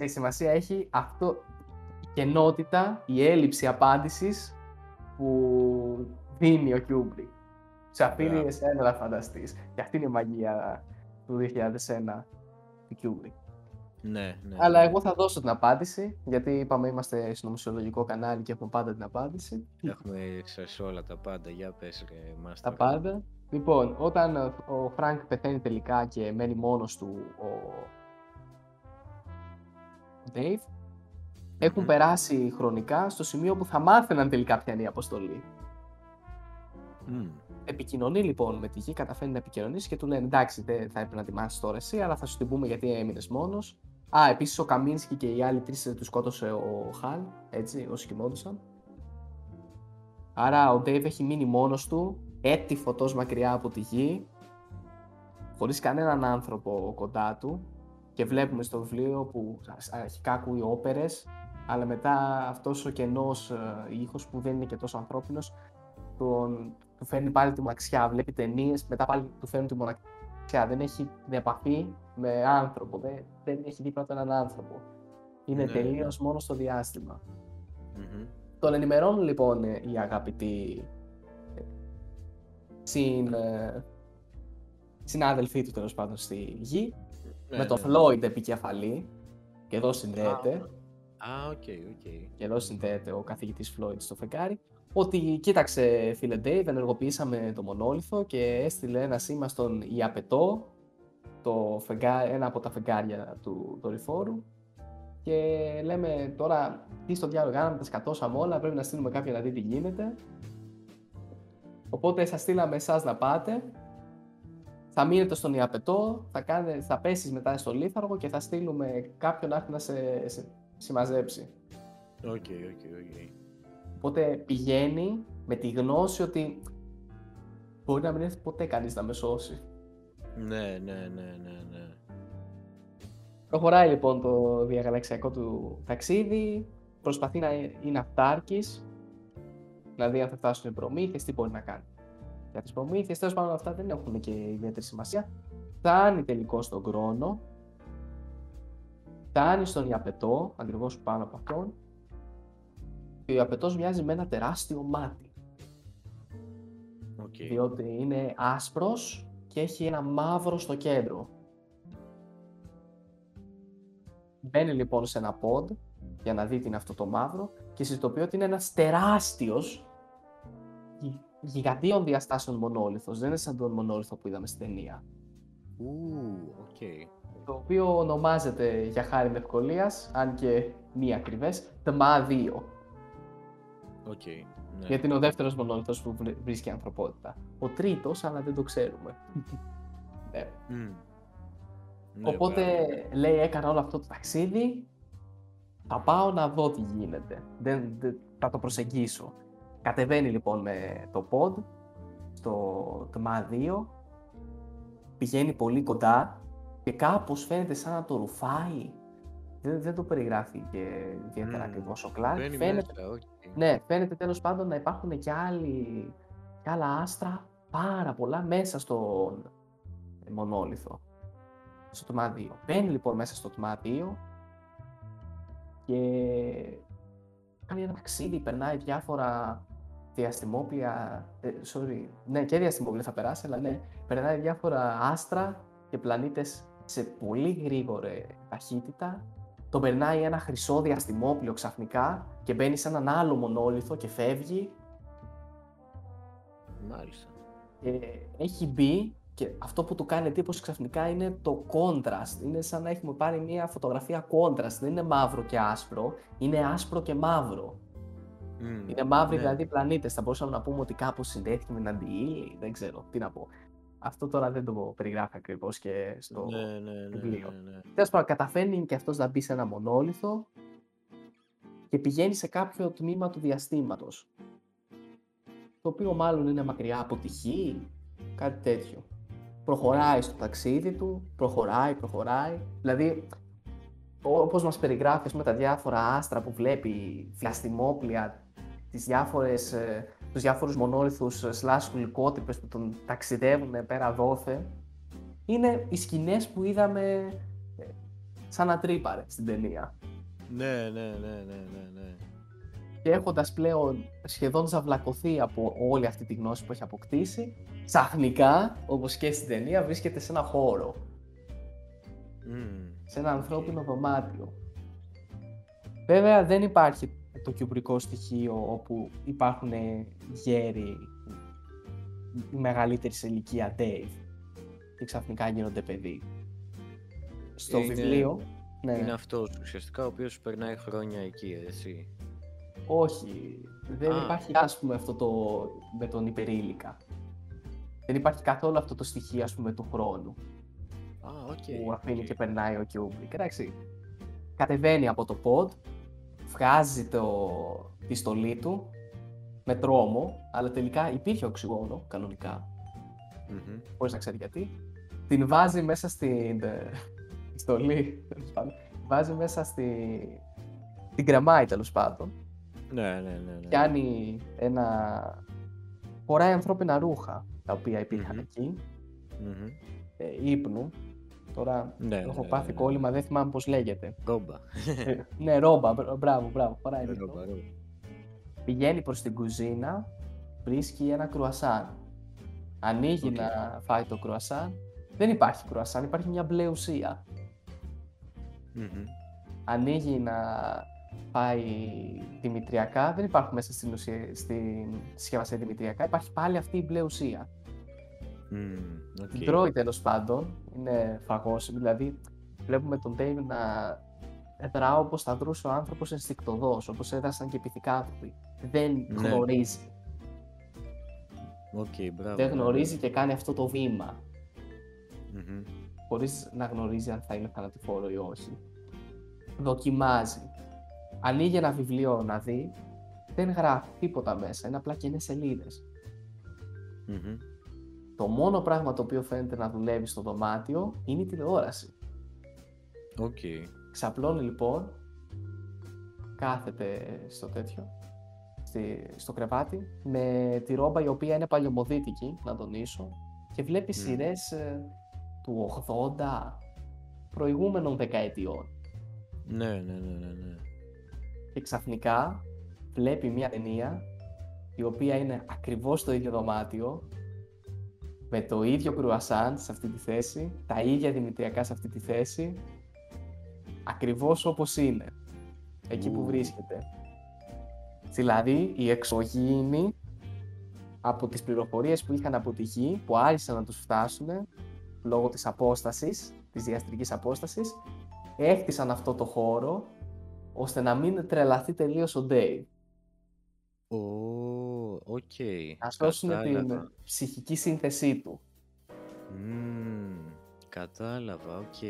Η σημασία έχει η κενότητα, η έλλειψη απάντησης που δίνει ο Kubrick. Σε αφήνει εσένα να φανταστείς. Και αυτή είναι η μαγεία του 2001 του Kubrick. Ναι. Αλλά εγώ θα δώσω την απάντηση, γιατί είπαμε είμαστε στο μουσιολογικό κανάλι και έχουμε πάντα την απάντηση. Έχουμε σε όλα τα πάντα, για πες ρε μάστερ. Τα πάντα. Λοιπόν, όταν ο Φρανκ πεθαίνει τελικά και μένει μόνος του ο Dave, έχουν περάσει χρονικά στο σημείο που θα μάθαιναν τελικά ποια είναι η αποστολή. Επικοινωνεί λοιπόν με τη γη, καταφέρνει να επικοινωνήσει και του λένε εντάξει, δεν θα έπρεπε να τη μάθεις τώρα εσύ, αλλά θα σου την πούμε γιατί έμεινες μόνος. Επίσης ο Καμίνσκι και οι άλλοι 3 του σκότωσε ο Χαλ, έτσι, όσοι κοιμόντουσαν. Άρα ο Dave έχει μείνει μόνος του, έτη φωτός μακριά από τη γη, χωρίς κανέναν άνθρωπο κοντά του. Και βλέπουμε στο βιβλίο που αρχικά ακούει όπερες, αλλά μετά αυτός ο κενός ήχος που δεν είναι και τόσο ανθρώπινος του φέρνει πάλι τη μοναξιά. Βλέπει ταινίες, μετά πάλι του φέρνει τη μοναξιά. Δεν έχει επαφή με άνθρωπο, δεν έχει δίπλα του έναν άνθρωπο. Είναι τελείως μόνο στο διάστημα. Τον ενημερώνουν λοιπόν οι αγαπητοί συνάδελφοί του τέλος πάντων στη γη, με τον Floyd επικεφαλή, και εδώ συνδέεται. Και εδώ συνδέεται ο καθηγητής Floyd στο φεγγάρι. Ότι κοίταξε φίλε Dave, ενεργοποιήσαμε το μονόλιθο και έστειλε ένα σήμα στον Ιαπετό, ένα από τα φεγγάρια του δορυφόρου, και λέμε τώρα τι στο διάλογο κάναμε, τα σκατώσαμε όλα, πρέπει να στείλουμε κάποιον να δει τι γίνεται. Οπότε σας στείλαμε εσάς να πάτε, θα μείνετε στον Ιαπετό, θα πέσεις μετά στο λίθαργο και θα στείλουμε κάποιον να σε συμμαζέψει. Οκ. Οπότε πηγαίνει με τη γνώση ότι μπορεί να μην έρθει ποτέ κανείς να με σώσει. Ναι. Προχωράει λοιπόν το διαγαλαξιακό του ταξίδι, προσπαθεί να είναι αυτάρκης, να δει αν θα φτάσουν οι προμήθειες, τι μπορεί να κάνει. Για τις προμήθειες, τέλος πάντων, αυτά δεν έχουν και ιδιαίτερη σημασία. Φτάνει τελικώς στον Κρόνο, φτάνει στον Ιαπετό, ακριβώς πάνω από αυτόν. Και ο Ιαπετός μοιάζει με ένα τεράστιο μάτι. Okay. Διότι είναι άσπρος και έχει ένα μαύρο στο κέντρο. Μπαίνει λοιπόν σε ένα πόντ για να δει τι είναι αυτό το μαύρο και συνειδητοποιεί ότι είναι ένας τεράστιος γιγαντίων διαστάσεων μονόλιθος. Δεν είναι σαν τον μονόλιθο που είδαμε στην ταινία. Το οποίο ονομάζεται για χάρη ευκολίας, αν και μη ακριβές, TMA-2. Ναι. Γιατί είναι ο δεύτερος μονόλιθος που βρίσκει η ανθρωπότητα. Ο τρίτος, αλλά δεν το ξέρουμε. Οπότε λέει, έκανα όλο αυτό το ταξίδι, θα πάω να δω τι γίνεται, θα το προσεγγίσω. Κατεβαίνει λοιπόν με το pod στο TMA-2, πηγαίνει πολύ κοντά και κάπως φαίνεται σαν να το ρουφάει. Δεν το περιγράφει και ιδιαίτερα ακριβώς ο Clarke. Φαίνεται τέλος πάντων να υπάρχουν και άλλα άστρα πάρα πολλά μέσα στον μονόλιθο, στο TMA-2. Μπαίνει λοιπόν μέσα στο TMA-2 και κάνει ένα ταξίδι, περνάει διάφορα διαστημόπλια, και διαστημόπλια θα περάσει, αλλά περνάει διάφορα άστρα και πλανήτες σε πολύ γρήγορη ταχύτητα. Τον περνάει ένα χρυσό διαστημόπλιο ξαφνικά και μπαίνει σε έναν άλλο μονόλιθο και φεύγει. Μάλιστα. Έχει μπει και αυτό που του κάνει εντύπωση ξαφνικά είναι το contrast. Είναι σαν να έχουμε πάρει μια φωτογραφία contrast. Δεν είναι μαύρο και άσπρο, είναι άσπρο και μαύρο. Είναι μαύροι δηλαδή πλανήτες. Θα μπορούσαμε να πούμε ότι κάπως συνδέθηκε με την αντιύλη, δεν ξέρω τι να πω. Αυτό τώρα δεν το περιγράφει ακριβώς και στο βιβλίο. Τέλος πάντων, καταφέρνει και αυτός να μπει σε ένα μονόλιθο και πηγαίνει σε κάποιο τμήμα του διαστήματος. Το οποίο μάλλον είναι μακριά από τη Γη, κάτι τέτοιο. Προχωράει στο ταξίδι του, προχωράει. Δηλαδή, όπως μας περιγράφει με τα διάφορα άστρα που βλέπει, διαστημόπλια, τους διάφορους μονόλιθους slash γλυκότυπες που τον ταξιδεύουν πέρα δόθε, είναι οι σκηνές που είδαμε σαν να τρύπαρε στην ταινία. Ναι. Και έχοντας πλέον σχεδόν ζαυλακωθεί από όλη αυτή τη γνώση που έχει αποκτήσει, ξαφνικά, όπως και στην ταινία, βρίσκεται σε ένα χώρο. Σε ένα ανθρώπινο δωμάτιο. Βέβαια δεν υπάρχει το κιουμπρικό στοιχείο όπου υπάρχουν γέροι μεγαλύτερη σε ηλικία Dave και ξαφνικά γίνονται παιδί. Στο βιβλίο... Είναι αυτός ουσιαστικά ο οποίος περνάει χρόνια εκεί, έτσι. Όχι, δεν υπάρχει ας πούμε αυτό το με τον υπερήλικα. Δεν υπάρχει καθόλου αυτό το στοιχείο ας πούμε του χρόνου που αφήνει και περνάει ο Kubrick. Εντάξει, κατεβαίνει από το pod, βγάζει το πιστολί του με τρόμο, αλλά τελικά υπήρχε οξυγόνο κανονικά, χωρίς να ξέρει γιατί. Την βάζει μέσα στην πιστολή, βάζει μέσα την κρεμάει τέλος πάντων. Ναι. Κάνει χωράει ανθρώπινα ρούχα, τα οποία υπήρχαν εκεί, ύπνου. Τώρα έχω πάθει κόλλημα, δεν θυμάμαι πώς λέγεται. Ρόμπα. Ναι, ρόμπα, μπράβο, χωράει ρόμπα. Πηγαίνει προς την κουζίνα, βρίσκει ένα κρουασάν. Ανοίγει να φάει το κρουασάν. Δεν υπάρχει κρουασάν, υπάρχει μια μπλε ουσία. Mm-hmm. Ανοίγει να φάει δημητριακά, δεν υπάρχουν μέσα στην συσκευασία δημητριακά, υπάρχει πάλι αυτή η μπλε ουσία. Την τρώει τέλος πάντων, είναι φαγώσιμη, δηλαδή βλέπουμε τον Dave να δρά όπως θα δρούσε ο άνθρωπος ενστικτωδώς, όπως έδρασαν και οι πυθικά άνθρωποι. Δεν γνωρίζει. Okay, μπράβο, δεν γνωρίζει και κάνει αυτό το βήμα. Mm-hmm. Χωρίς να γνωρίζει αν θα είναι θανατηφόρο ή όχι. Δοκιμάζει. Ανοίγει ένα βιβλίο να δει, δεν γράφει τίποτα μέσα, είναι απλά κενές σελίδες. Mm-hmm. Το μόνο πράγμα το οποίο φαίνεται να δουλεύει στο δωμάτιο είναι η τηλεόραση. Okay. Ξαπλώνει λοιπόν, κάθεται στο τέτοιο, στο κρεβάτι, με τη ρόμπα η οποία είναι παλαιομοδίτικη, να τονίσω, και βλέπει σειρές του 80 προηγούμενων δεκαετιών. Ναι. Και ξαφνικά βλέπει μια ταινία η οποία είναι ακριβώς στο ίδιο δωμάτιο, με το ίδιο κρουασάν σε αυτή τη θέση, τα ίδια δημητριακά σε αυτή τη θέση, ακριβώς όπως είναι, εκεί που βρίσκεται. Δηλαδή, οι εξωγήινοι από τις πληροφορίες που είχαν από τη γη, που άρχισαν να τους φτάσουν λόγω της απόστασης, της διαστρικής απόστασης, έχτισαν αυτό το χώρο ώστε να μην τρελαθεί τελείως ο Dave. Okay. Να σώσουν την ψυχική σύνθεσή του. Κατάλαβα, οκ.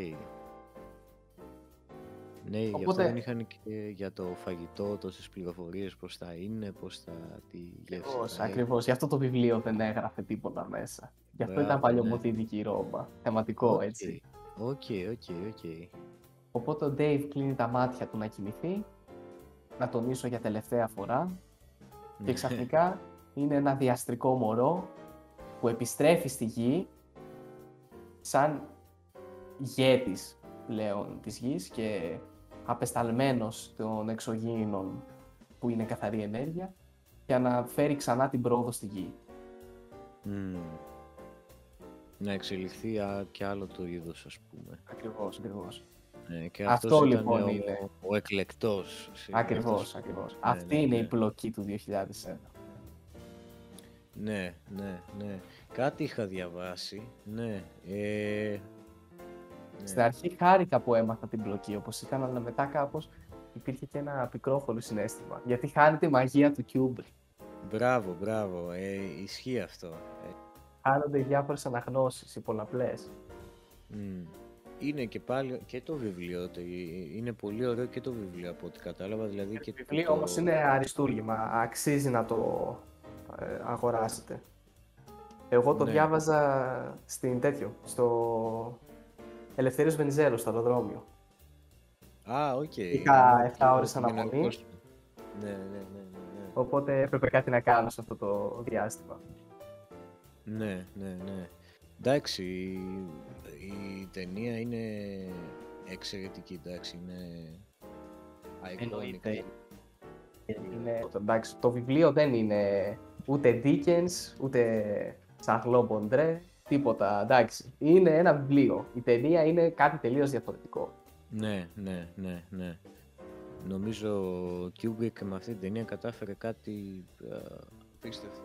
Ναι, οπότε, γι' αυτό δεν είχαν και για το φαγητό τόσες πληροφορίες, πώς θα είναι, πώς θα τη γεύση. Ακριβώς, γι' αυτό το βιβλίο δεν έγραφε τίποτα μέσα. Γι' αυτό ήταν παλαιομοδίτικη ρόμπα, θεματικό έτσι. Οκ. Οπότε ο Dave κλείνει τα μάτια του να κοιμηθεί, να τονίσω για τελευταία φορά, και ξαφνικά είναι ένα διαστρικό μωρό που επιστρέφει στη γη σαν ηγέτης πλέον της γης και απεσταλμένος των εξωγήινων που είναι καθαρή ενέργεια, για να φέρει ξανά την πρόοδο στη γη. Να εξελιχθεί και άλλο το είδος, ας πούμε. Ακριβώς. Και αυτό λοιπόν ήταν είναι ο εκλεκτός. Ακριβώς. Αυτή είναι η πλοκή του 2001. Ναι. Κάτι είχα διαβάσει, Στην αρχή χάρηκα που έμαθα την πλοκή, όπως ήταν, αλλά μετά κάπως υπήρχε και ένα πικρόχολο συναίσθημα, γιατί χάνεται η μαγεία του Kubrick. Μπράβο, ισχύει αυτό. Χάνονται διάφορες αναγνώσεις, οι πολλαπλές. Είναι και πάλι και το βιβλίο, είναι πολύ ωραίο και το βιβλίο από ό,τι κατάλαβα. Δηλαδή και το βιβλίο όμως είναι αριστούργημα, αξίζει να το αγοράσετε. Εγώ το διάβαζα στην τέτοιο, στο Ελευθέριος Βενιζέλος, στο αεροδρόμιο. Οκ. Είχα 7 ώρες αναμονή. Ναι. Οπότε έπρεπε κάτι να κάνω σε αυτό το διάστημα. Ναι. Εντάξει, η ταινία είναι εξαιρετική, είναι iconic. Εντάξει, το βιβλίο δεν είναι ούτε Dickens, ούτε Charles Baudelaire, τίποτα, εντάξει. Είναι ένα βιβλίο, η ταινία είναι κάτι τελείως διαφορετικό. Ναι. Νομίζω ο Kubrick με αυτή την ταινία κατάφερε κάτι απίστευτο.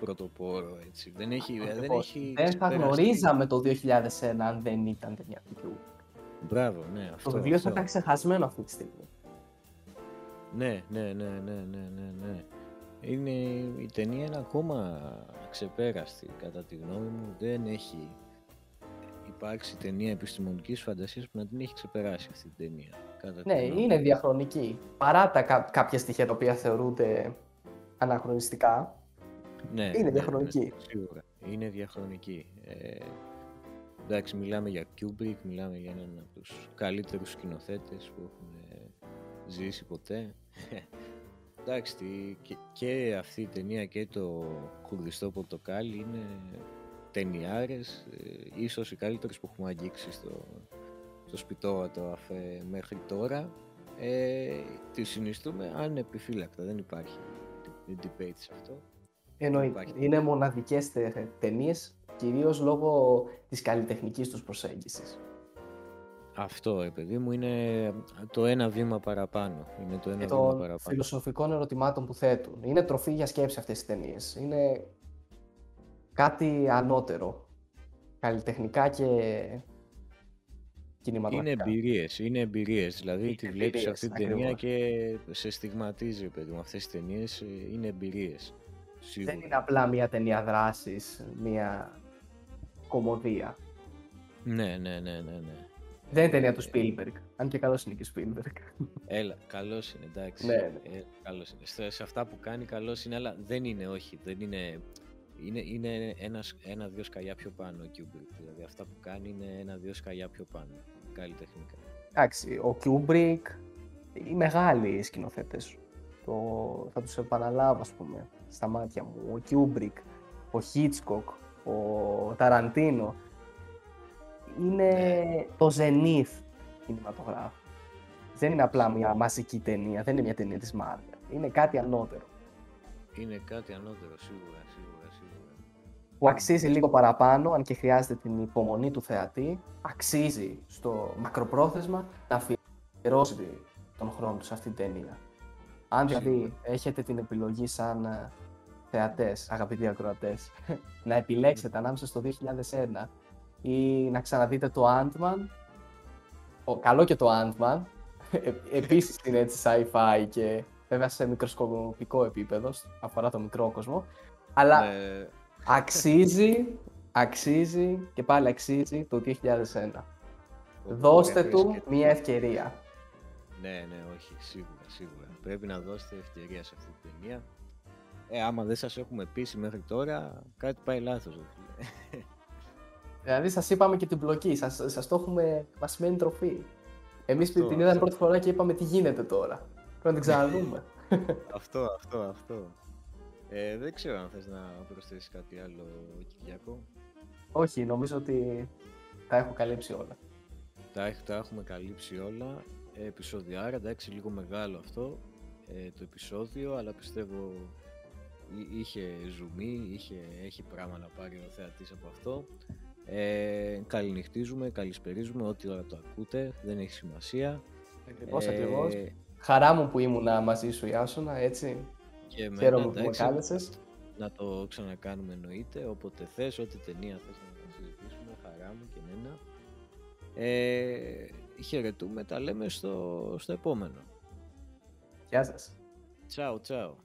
Πρωτοπόρο, έτσι. Δεν θα γνωρίζαμε το 2001 αν δεν ήταν ταινία του Kubrick. Μπράβο, ναι. Το βιβλίο θα ήταν ξεχασμένο αυτή τη στιγμή. Ναι. Η ταινία είναι ακόμα ξεπέραστη, κατά τη γνώμη μου. Δεν έχει υπάρξει ταινία επιστημονικής φαντασίας που να την έχει ξεπεράσει αυτή την ταινία. Ναι, είναι διαχρονική. Παρά τα κάποια στοιχεία τα οποία θεωρούνται αναχρονιστικά, είναι διαχρονική. Σίγουρα. Είναι διαχρονική. Εντάξει, μιλάμε για Kubrick, μιλάμε για έναν από τους καλύτερους σκηνοθέτες που έχουν ζήσει ποτέ. Εντάξει, και αυτή η ταινία και το Κουρδιστό Πορτοκάλι είναι ταινιάρες, ίσως οι καλύτερες που έχουμε αγγίξει στο Σπιτώγατο μέχρι τώρα. Τη συνιστούμε ανεπιφύλακτα, δεν υπάρχει debate σε αυτό. Εννοείται. Είναι μοναδικές ταινίες, κυρίως λόγω της καλλιτεχνικής τους προσέγγισης. Αυτό, παιδί μου, είναι το ένα βήμα παραπάνω. Είναι το ένα βήμα παραπάνω. Των φιλοσοφικών ερωτημάτων που θέτουν. Είναι τροφή για σκέψη αυτές τις ταινίες. Είναι κάτι ανώτερο. Καλλιτεχνικά και κινηματογραφικά. Είναι εμπειρίες. Δηλαδή, τη βλέπεις αυτή την ταινία και σε στιγματίζει, παιδί μου. Αυτές τις ταινίες είναι εμπειρίες. Σίγουρα. Δεν είναι απλά μια ταινία δράσης, μια κωμωδία. Ναι. Δεν είναι ταινία του Spielberg, αν και καλός είναι και Spielberg. Έλα, καλός είναι, εντάξει. Ναι. Καλός είναι. Σε αυτά που κάνει καλός είναι, αλλά δεν είναι, όχι. Δεν είναι, είναι ένα-δύο σκαλιά πιο πάνω ο Kubrick. Δηλαδή αυτά που κάνει είναι ένα-δύο σκαλιά πιο πάνω, καλλιτεχνικά. Εντάξει, ο Kubrick, οι μεγάλοι σκηνοθέτες, θα τους επαναλάβω, ας πούμε, στα μάτια μου. Ο Kubrick, ο Hitchcock, ο Tarantino. Είναι το ζενίθ κινηματογράφου. Δεν είναι απλά μια μαζική ταινία, δεν είναι μια ταινία της Marvel. Είναι κάτι ανώτερο. Είναι κάτι ανώτερο, σίγουρα. Που αξίζει λίγο παραπάνω, αν και χρειάζεται την υπομονή του θεατή, αξίζει στο μακροπρόθεσμα να αφιερώσει τον χρόνο του σε αυτήν την ταινία. Αν δηλαδή έχετε την επιλογή σαν θεατές, αγαπητοί ακροατές, να επιλέξετε ανάμεσα στο 2001 ή να ξαναδείτε το Ant-Man, καλό και το Ant-Man, επίσης είναι έτσι sci-fi και βέβαια σε μικροσκοπικό επίπεδο, αφορά το μικρό κόσμο, αλλά αξίζει και πάλι αξίζει το 2001. Δώστε του μια ευκαιρία. Ναι, όχι, σίγουρα. Πρέπει να δώσετε ευκαιρία σε αυτή την ταινία. Άμα δεν σας έχουμε πείσει μέχρι τώρα, κάτι πάει λάθος. Δηλαδή, σας είπαμε και την πλοκή, σας το έχουμε, μας σημαίνει τροφή. Εμείς την είδαμε πρώτη φορά και είπαμε τι γίνεται τώρα. Πρέπει να την ξαναδούμε. Αυτό. Δεν ξέρω αν θες να προσθέσεις κάτι άλλο, Κυριακό. Όχι, νομίζω ότι τα έχω καλύψει όλα. Τα έχουμε καλύψει όλα. Επεισοδιάρα, εντάξει, λίγο μεγάλο αυτό το επεισόδιο, αλλά πιστεύω είχε ζουμί, έχει πράγμα να πάρει ο θεατής από αυτό. Καληνυχτίζουμε, καλησπερίζουμε, ό,τι ώρα το ακούτε, δεν έχει σημασία. Ακριβώς. Χαρά μου που ήμουνα μαζί σου, Ιάσονα, έτσι. Και χαίρομαι που με κάλεσες. Να το ξανακάνουμε, εννοείται, όποτε θες, ό,τι ταινία θες να συζητήσουμε, χαρά μου και εμένα. Χαιρετούμε, τα λέμε στο επόμενο. Γεια σας. Τσάου.